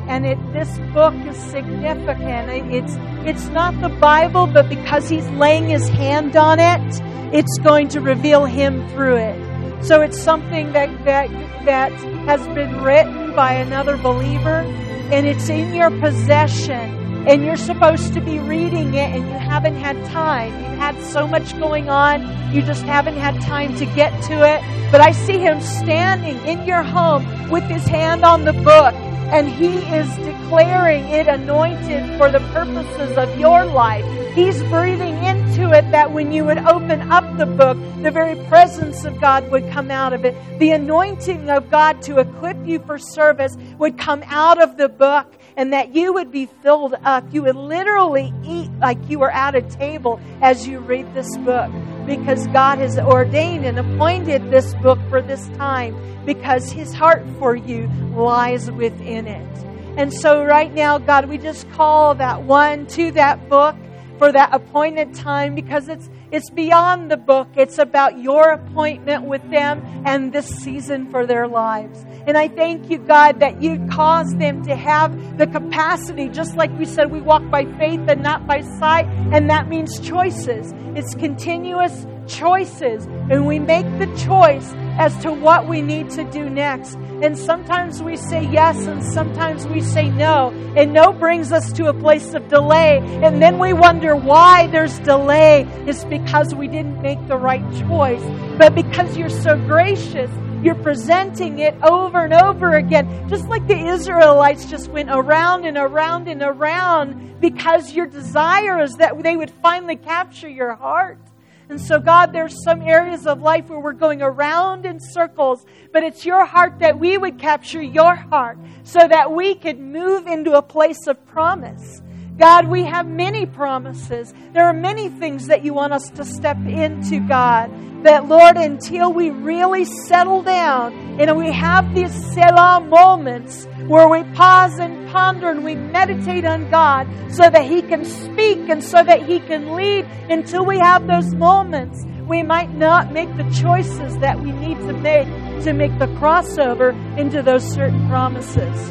And it, this book is significant. It's, it's not the Bible, but because He's laying His hand on it, it's going to reveal Him through it. So it's something that, that, that has been written by another believer, and it's in your possession. And you're supposed to be reading it, and you haven't had time. You've had so much going on, you just haven't had time to get to it. But I see Him standing in your home with His hand on the book and He is declaring it anointed for the purposes of your life. He's breathing into it that when you would open up the book, the very presence of God would come out of it. The anointing of God to equip you for service would come out of the book, and that you would be filled up. You would literally eat like you were at a table as you read this book, because God has ordained and appointed this book for this time, because His heart for you lies within it. And so right now, God, we just call that one to that book for that appointed time, because it's it's beyond the book. It's about your appointment with them and this season for their lives. And I thank you, God, that you caused them to have the capacity, just like we said, we walk by faith and not by sight, and that means choices. It's continuous choices, and we make the choice as to what we need to do next. And sometimes we say yes, and sometimes we say no. And no brings us to a place of delay. And then we wonder why there's delay. It's because we didn't make the right choice. But because you're so gracious, you're presenting it over and over again. Just like the Israelites just went around and around and around, because your desire is that they would finally capture your heart. And so, God, there's some areas of life where we're going around in circles, but it's your heart that we would capture your heart so that we could move into a place of promise. God, we have many promises. There are many things that you want us to step into, God. That, Lord, until we really settle down and we have these Selah moments where we pause and ponder and we meditate on God so that He can speak and so that He can lead, until we have those moments, we might not make the choices that we need to make to make the crossover into those certain promises.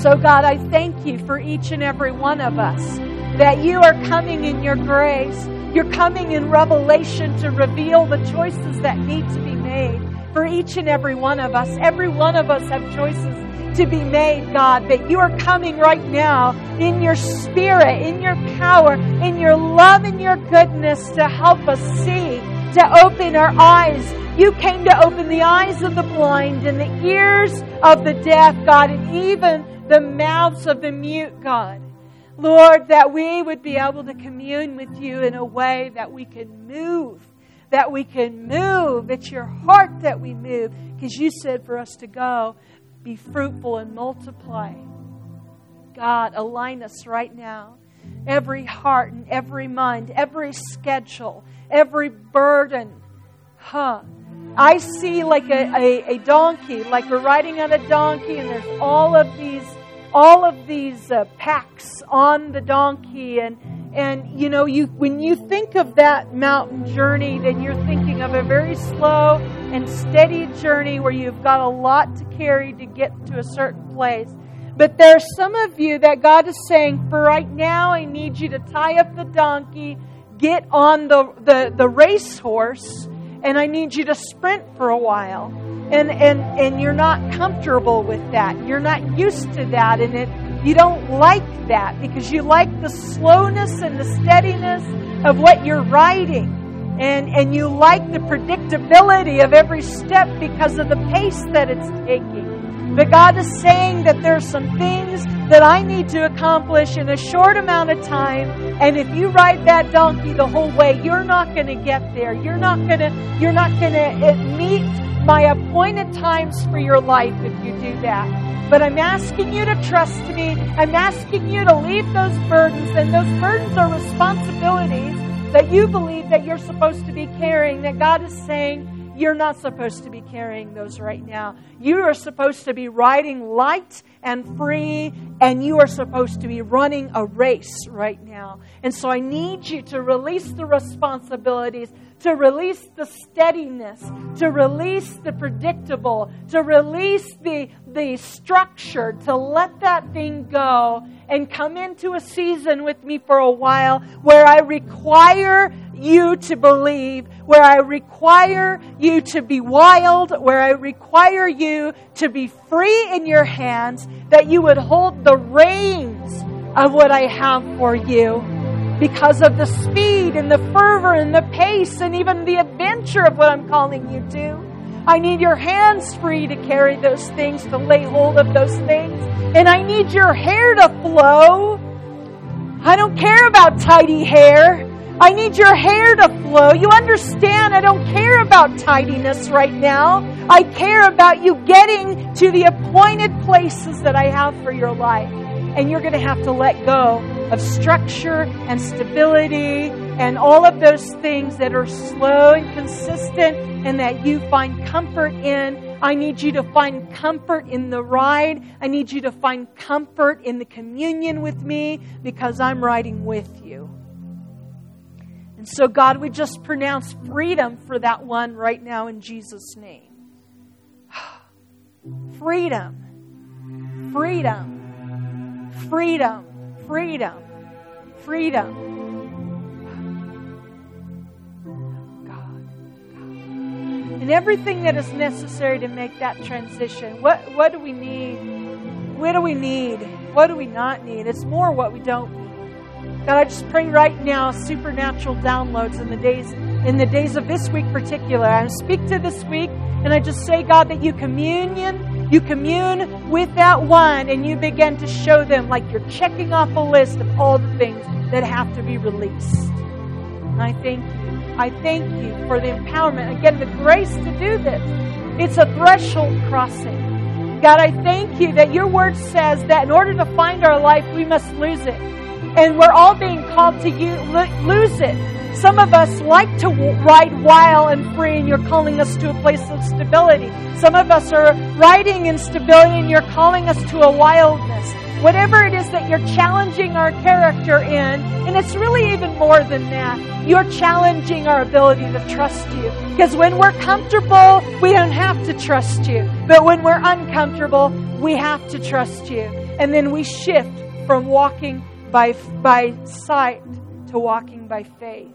So, God, I thank you for each and every one of us, that you are coming in your grace. You're coming in revelation to reveal the choices that need to be made for each and every one of us. Every one of us have choices to be made, God, that you are coming right now in your spirit, in your power, in your love, in your goodness to help us see, to open our eyes. You came to open the eyes of the blind and the ears of the deaf, God, and even the mouths of the mute, God. Lord, that we would be able to commune with you in a way that we can move, that we can move. It's your heart that we move, because you said for us to go, be fruitful and multiply. God, align us right now. Every heart and every mind, every schedule, every burden. Huh. I see like a, a, a donkey, like we're riding on a donkey, and there's all of these, all of these uh, packs on the donkey, and and you know, you when you think of that mountain journey, then you're thinking of a very slow and steady journey where you've got a lot to carry to get to a certain place. But there are some of you that God is saying, for right now, I need you to tie up the donkey, get on the the, the race horse. And I need you to sprint for a while. And, and and you're not comfortable with that. You're not used to that. And it, you don't like that, because you like the slowness and the steadiness of what you're riding. And, and you like the predictability of every step because of the pace that it's taking. But God is saying that there are some things that I need to accomplish in a short amount of time. And if you ride that donkey the whole way, you're not going to get there. You're not going to, you're not going to meet my appointed times for your life if you do that. But I'm asking you to trust me. I'm asking you to leave those burdens, and those burdens are responsibilities that you believe that you're supposed to be carrying, that God is saying, you're not supposed to be carrying those right now. You are supposed to be riding light and free, and you are supposed to be running a race right now. And so I need you to release the responsibilities, to release the steadiness, to release the predictable, to release the, the structure, to let that thing go and come into a season with me for a while where I require you to believe, where I require you to be wild, where I require you to be free in your hands, that you would hold the reins of what I have for you, because of the speed and the fervor and the pace and even the adventure of what I'm calling you to. I need your hands free to carry those things, to lay hold of those things. And I need your hair to flow. I don't care about tidy hair. I need your hair to flow. You understand, I don't care about tidiness right now. I care about you getting to the appointed places that I have for your life. And you're going to have to let go of structure and stability and all of those things that are slow and consistent and that you find comfort in. I need you to find comfort in the ride. I need you to find comfort in the communion with me, because I'm riding with you. And so, God, we just pronounce freedom for that one right now in Jesus' name. Freedom. Freedom. Freedom. Freedom. Freedom. And everything that is necessary to make that transition. What what do we need? What do we need? What do we not need? It's more what we don't need. God, I just pray right now supernatural downloads in the days in the days of this week particular. I speak to this week, and I just say, God, that you communion, you commune with that one, and you begin to show them like you're checking off a list of all the things that have to be released. And I thank you. I thank you for the empowerment. Again, the grace to do this. It's a threshold crossing. God, I thank you that your word says that in order to find our life, we must lose it. And we're all being called to lose it. Some of us like to ride wild and free, and you're calling us to a place of stability. Some of us are riding in stability, and you're calling us to a wildness. Whatever it is that you're challenging our character in, and it's really even more than that, you're challenging our ability to trust you. Because when we're comfortable, we don't have to trust you. But when we're uncomfortable, we have to trust you. And then we shift from walking by, by sight to walking by faith.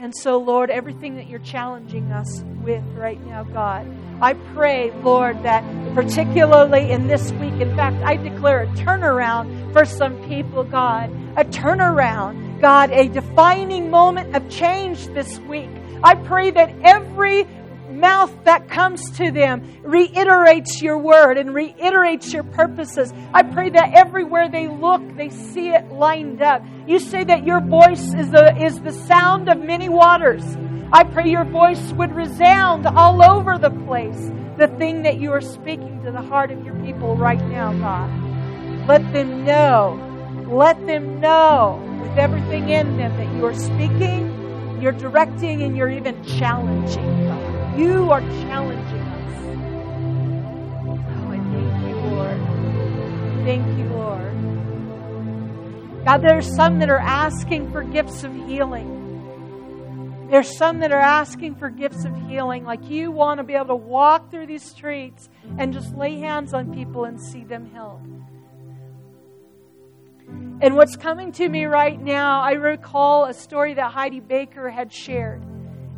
And so, Lord, everything that you're challenging us with right now, God, I pray, Lord, that particularly in this week, in fact, I declare a turnaround for some people, God. A turnaround, God, a defining moment of change this week. I pray that every mouth that comes to them reiterates your word and reiterates your purposes. I pray that everywhere they look, they see it lined up. You say that your voice is the, is the sound of many waters. I pray your voice would resound all over the place, the thing that you are speaking to the heart of your people right now, God. Let them know, let them know with everything in them that you are speaking, you're directing, and you're even challenging, God. You are challenging us. Oh, and thank you, Lord. Thank you, Lord. God, there are some that are asking for gifts of healing. There's some that are asking for gifts of healing. Like, you want to be able to walk through these streets and just lay hands on people and see them healed. And what's coming to me right now, I recall a story that Heidi Baker had shared.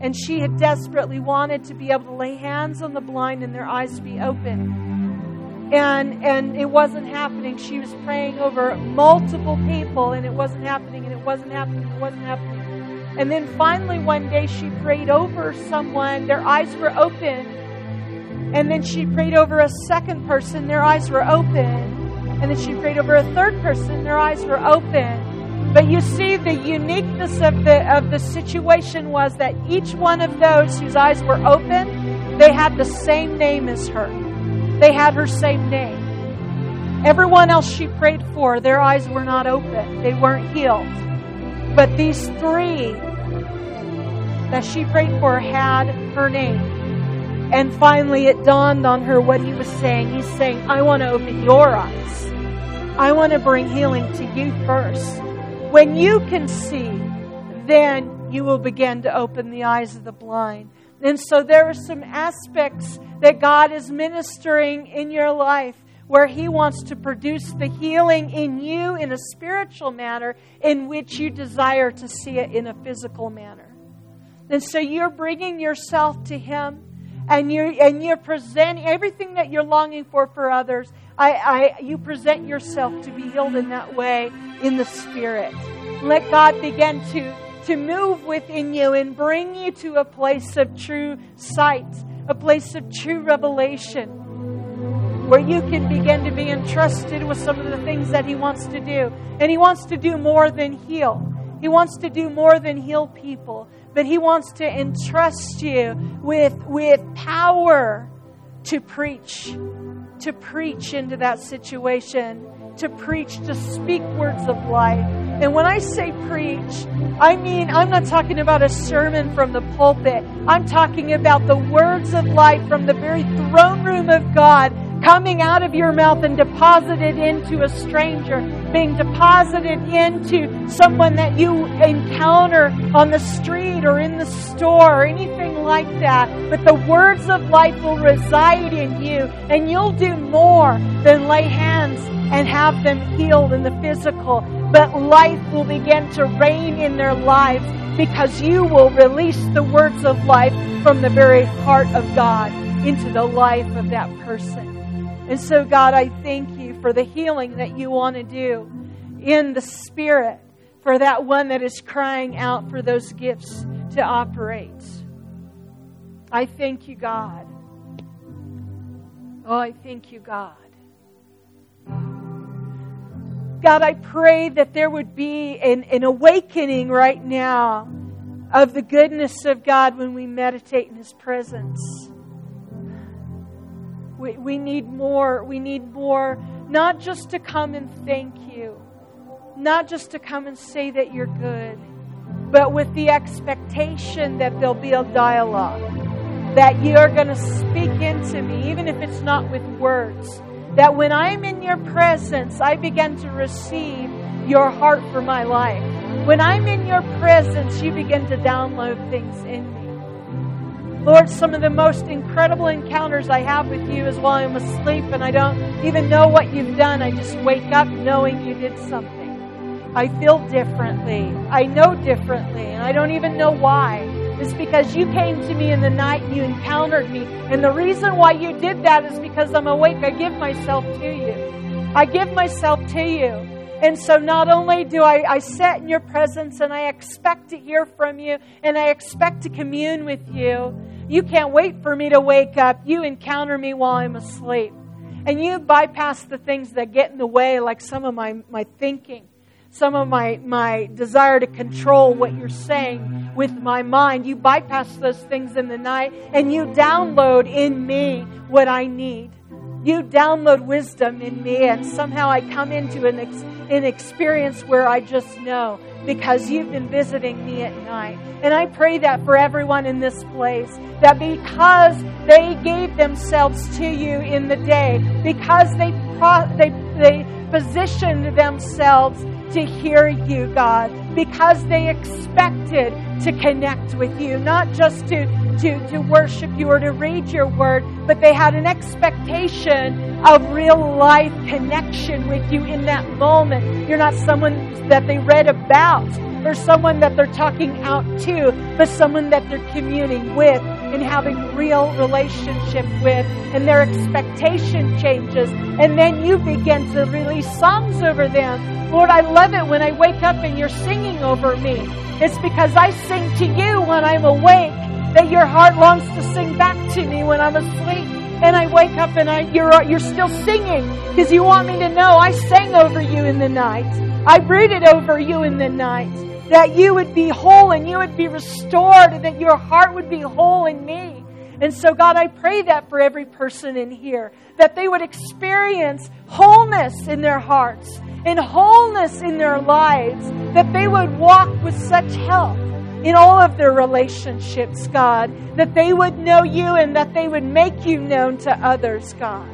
And she had desperately wanted to be able to lay hands on the blind and their eyes be open. And, and it wasn't happening. She was praying over multiple people, and it wasn't happening, and it wasn't happening, and it wasn't happening. And then finally one day she prayed over someone. Their eyes were open. And then she prayed over a second person. Their eyes were open. And then she prayed over a third person. Their eyes were open. But you see, the uniqueness of the, of the situation was that each one of those whose eyes were open, they had the same name as her. They had her same name. Everyone else she prayed for, their eyes were not open. They weren't healed. But these three that she prayed for had her name. And finally it dawned on her what he was saying. He's saying, I want to open your eyes. I want to bring healing to you first. When you can see, then you will begin to open the eyes of the blind. And so there are some aspects that God is ministering in your life, where he wants to produce the healing in you in a spiritual manner in which you desire to see it in a physical manner. And so you're bringing yourself to him, and you're, and you're presenting everything that you're longing for for others. I, I, you present yourself to be healed in that way in the spirit. Let God begin to, to move within you and bring you to a place of true sight. a place of true revelation where you can begin to be entrusted with some of the things that He wants to do. And He wants to do more than heal. He wants to do more than heal people. But He wants to entrust you with, with power to preach. To preach into that situation. To preach, to speak words of life. And when I say preach, I mean, I'm not talking about a sermon from the pulpit. I'm talking about the words of life from the very throne room of God coming out of your mouth and deposited into a stranger, being deposited into someone that you encounter on the street or in the store or anything like that. But the words of life will reside in you, and you'll do more than lay hands and have them healed in the physical. But life will begin to reign in their lives because you will release the words of life from the very heart of God into the life of that person. And so, God, I thank you for the healing that you want to do in the Spirit for that one that is crying out for those gifts to operate. I thank you, God. Oh, I thank you, God. God, I pray that there would be an, an awakening right now of the goodness of God when we meditate in His presence. We, we need more. We need more, not just to come and thank you, not just to come and say that you're good, but with the expectation that there'll be a dialogue, that you're going to speak into me, even if it's not with words. That when I'm in your presence, I begin to receive your heart for my life. When I'm in your presence, you begin to download things in me. Lord, some of the most incredible encounters I have with you is while I'm asleep and I don't even know what you've done. I just wake up knowing you did something. I feel differently. I know differently. And I don't even know why. It's because you came to me in the night and you encountered me. And the reason why you did that is because I'm awake. I give myself to you. I give myself to you. And so not only do I, I sit in your presence and I expect to hear from you and I expect to commune with you, you can't wait for me to wake up. You encounter me while I'm asleep. And you bypass the things that get in the way, like some of my, my thinking, some of my, my desire to control what you're saying with my mind. You bypass those things in the night and you download in me what I need. You download wisdom in me, and somehow I come into an, ex- an experience where I just know because you've been visiting me at night. And I pray that for everyone in this place, that because they gave themselves to you in the day, because they pro- they they positioned themselves to hear you, God, because they expected to connect with you, not just to, to, to worship you or to read your word, but they had an expectation of real life connection with you in that moment. You're not someone that they read about or someone that they're talking out to, but someone that they're communing with and having real relationship with, and their expectation changes. And then you begin to release songs over them. Lord, I love it when I wake up and you're singing over me. It's because I sing to you when I'm awake that your heart longs to sing back to me when I'm asleep. And I wake up and I, you're, you're still singing because you want me to know I sang over you in the night. I brooded over you in the night. That you would be whole and you would be restored and that your heart would be whole in me. And so, God, I pray that for every person in here, that they would experience wholeness in their hearts and wholeness in their lives, that they would walk with such health in all of their relationships, God, that they would know you and that they would make you known to others, God.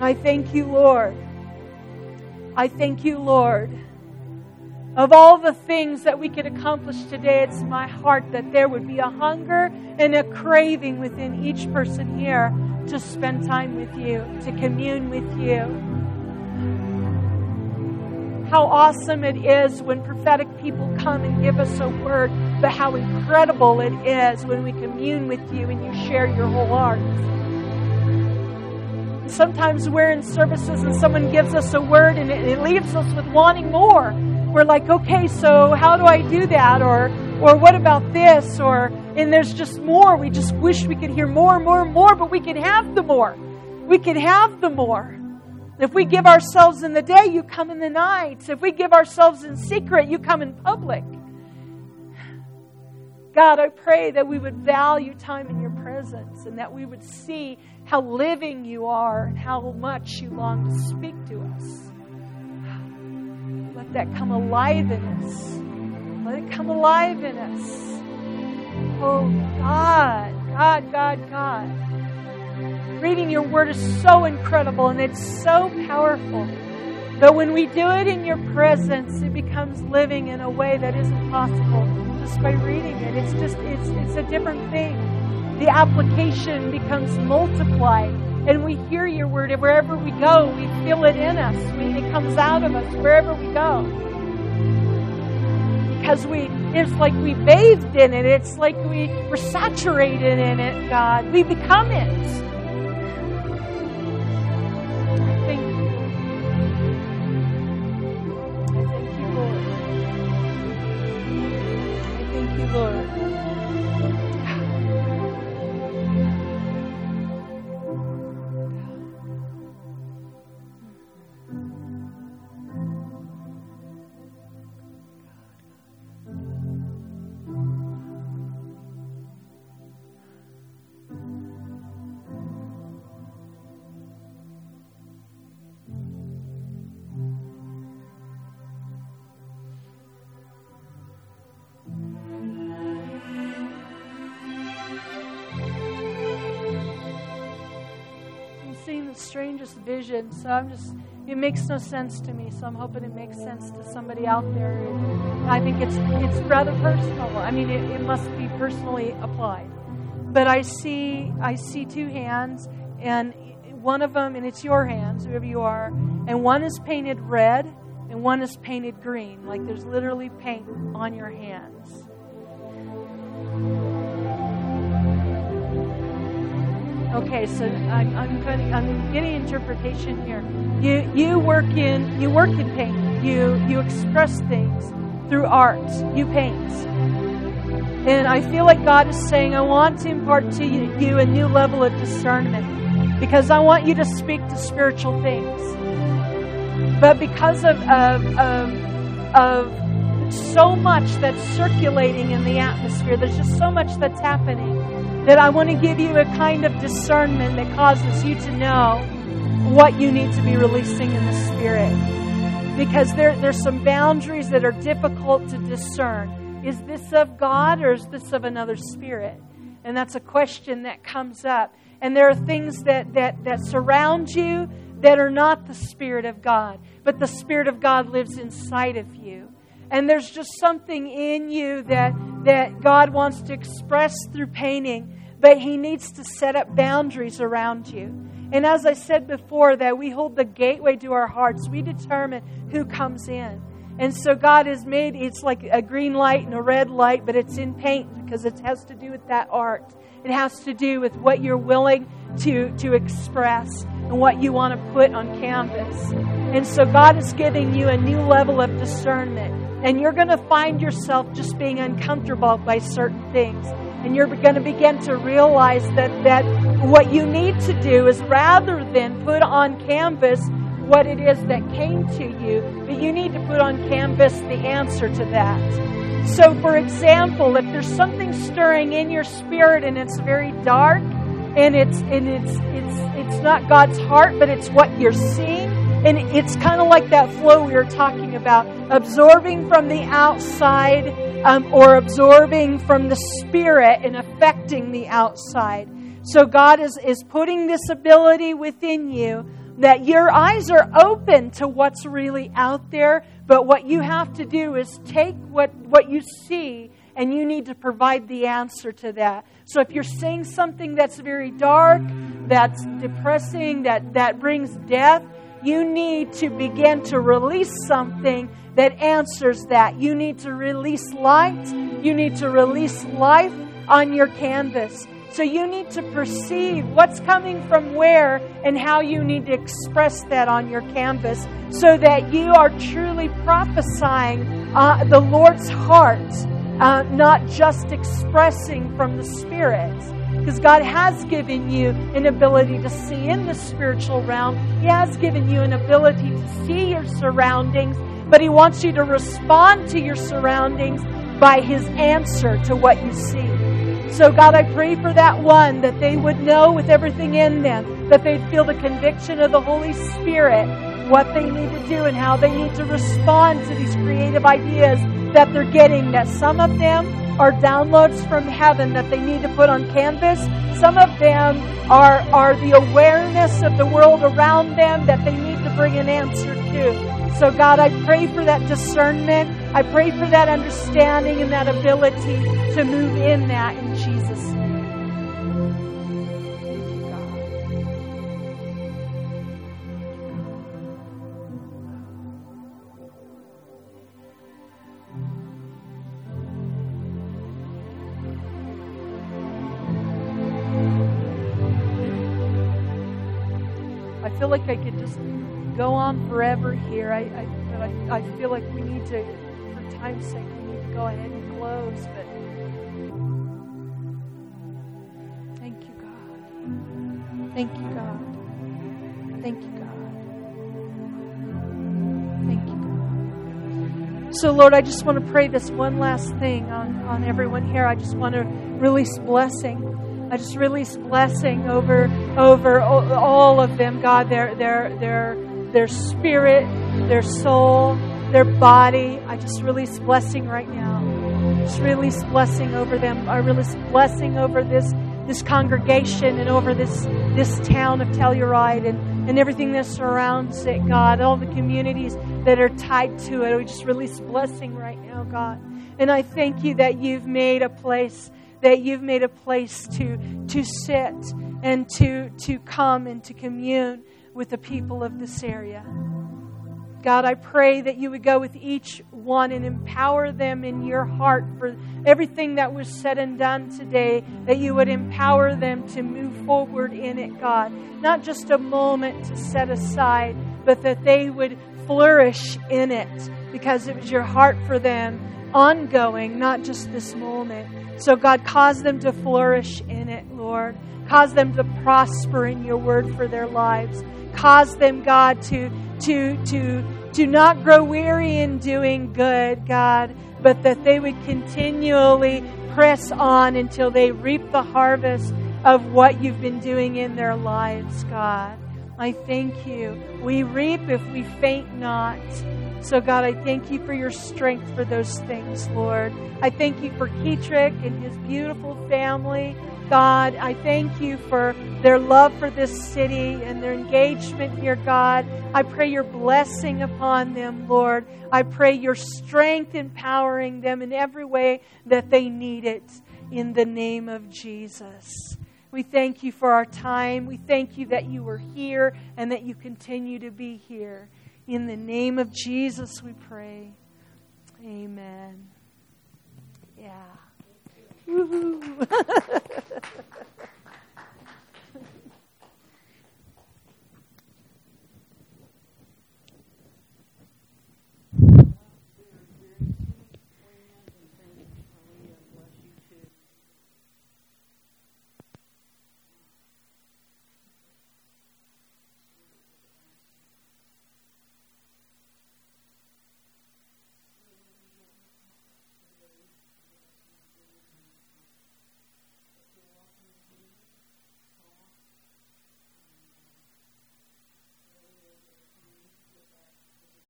I thank you, Lord. I thank you, Lord. Of all the things that we could accomplish today, it's my heart that there would be a hunger and a craving within each person here to spend time with you, to commune with you. How awesome it is when prophetic people come and give us a word, but how incredible it is when we commune with you and you share your whole heart. Sometimes we're in services and someone gives us a word and it leaves us with wanting more. We're like, okay, so how do I do that? Or or what about this, or, and there's just more. We just wish we could hear more and more and more, but we can have the more. We can have the more. If we give ourselves in the day, you come in the night. If we give ourselves in secret, you come in public. God, I pray that we would value time in your presence and that we would see how living you are and how much you long to speak to us. Let that come alive in us. Let it come alive in us. Oh, God, God, God, God. Reading your word is so incredible and it's so powerful. But when we do it in your presence, it becomes living in a way that isn't possible just by reading it. It's just, it's it's a different thing. The application becomes multiplied. And we hear your word. And wherever we go, we feel it in us. It comes out of us wherever we go. Because we, it's like we bathed in it. It's like we were saturated in it, God. We become it. I thank you. I thank you, Lord. I thank you, Lord. Strangest vision, so I'm just, it makes no sense to me, so I'm hoping it makes sense to somebody out there. I think it's it's rather personal. I mean, it, it must be personally applied. But I see I see two hands, and one of them, and it's your hands, whoever you are, and one is painted red, and one is painted green. Like there's literally paint on your hands. Okay, so I'm I'm, going, I'm getting interpretation here. You you work in you work in paint. You you express things through art. You paint, and I feel like God is saying, I want to impart to you, you a new level of discernment, because I want you to speak to spiritual things. But because of of of, of so much that's circulating in the atmosphere, there's just so much that's happening, that I want to give you a kind of discernment that causes you to know what you need to be releasing in the Spirit. Because there, there's some boundaries that are difficult to discern. Is this of God or is this of another spirit? And that's a question that comes up. And there are things that, that, that surround you that are not the Spirit of God. But the Spirit of God lives inside of you. And there's just something in you that, that God wants to express through painting, but He needs to set up boundaries around you. And as I said before, that we hold the gateway to our hearts. We determine who comes in. And so God has made, it's like a green light and a red light, but it's in paint because it has to do with that art. It has to do with what you're willing to, to express and what you want to put on canvas. And so God is giving you a new level of discernment. And you're going to find yourself just being uncomfortable by certain things. And you're going to begin to realize that, that what you need to do is rather than put on canvas what it is that came to you, but you need to put on canvas the answer to that. So, for example, if there's something stirring in your spirit and it's very dark and it's and it's it's it's not God's heart, but it's what you're seeing. And it's kind of like that flow we were talking about, absorbing from the outside um, or absorbing from the Spirit and affecting the outside. So God is, is putting this ability within you that your eyes are open to what's really out there. But what you have to do is take what, what you see, and you need to provide the answer to that. So if you're seeing something that's very dark, that's depressing, that, that brings death, you need to begin to release something that answers that. You need to release light. You need to release life on your canvas. So you need to perceive what's coming from where and how you need to express that on your canvas so that you are truly prophesying uh, the Lord's heart uh, not just expressing from the Spirit. Because God has given you an ability to see in the spiritual realm. He has given you an ability to see your surroundings. But He wants you to respond to your surroundings by His answer to what you see. So God, I pray for that one, that they would know with everything in them, that they'd feel the conviction of the Holy Spirit, what they need to do and how they need to respond to these creative ideas that they're getting, that some of them are downloads from heaven that they need to put on canvas. Some of them are, are the awareness of the world around them that they need to bring an answer to. So God, I pray for that discernment. I pray for that understanding and that ability to move in that in Jesus' name. I feel like I could just go on forever here. I, I, but I, I feel like we need to, for time's sake, we need to go ahead and close. But thank you, God. Thank you, God. Thank you, God. Thank you, God. So, Lord, I just want to pray this one last thing on, on everyone here. I just want to release blessing. I just release blessing over over all of them, God, their their their their spirit, their soul, their body. I just release blessing right now. Just release blessing over them. I release blessing over this this congregation and over this this town of Telluride and, and everything that surrounds it, God, all the communities that are tied to it. We just release blessing right now, God. And I thank you that you've made a place. That you've made a place to to sit and to to come and to commune with the people of this area. God, I pray that you would go with each one and empower them in your heart for everything that was said and done today, that you would empower them to move forward in it, God. Not just a moment to set aside, but that they would flourish in it because it was your heart for them, ongoing, not just this moment. So God, cause them to flourish in it, Lord. Cause them to prosper in your word for their lives. Cause them, God, to to to to not grow weary in doing good, God, but that they would continually press on until they reap the harvest of what you've been doing in their lives, God. I thank you. We reap if we faint not. So, God, I thank you for your strength for those things, Lord. I thank you for Kedrick and his beautiful family. God, I thank you for their love for this city and their engagement here, God. I pray your blessing upon them, Lord. I pray your strength empowering them in every way that they need it in the name of Jesus. We thank you for our time. We thank you that you were here and that you continue to be here. In the name of Jesus, we pray. Amen. Yeah. Woo-hoo.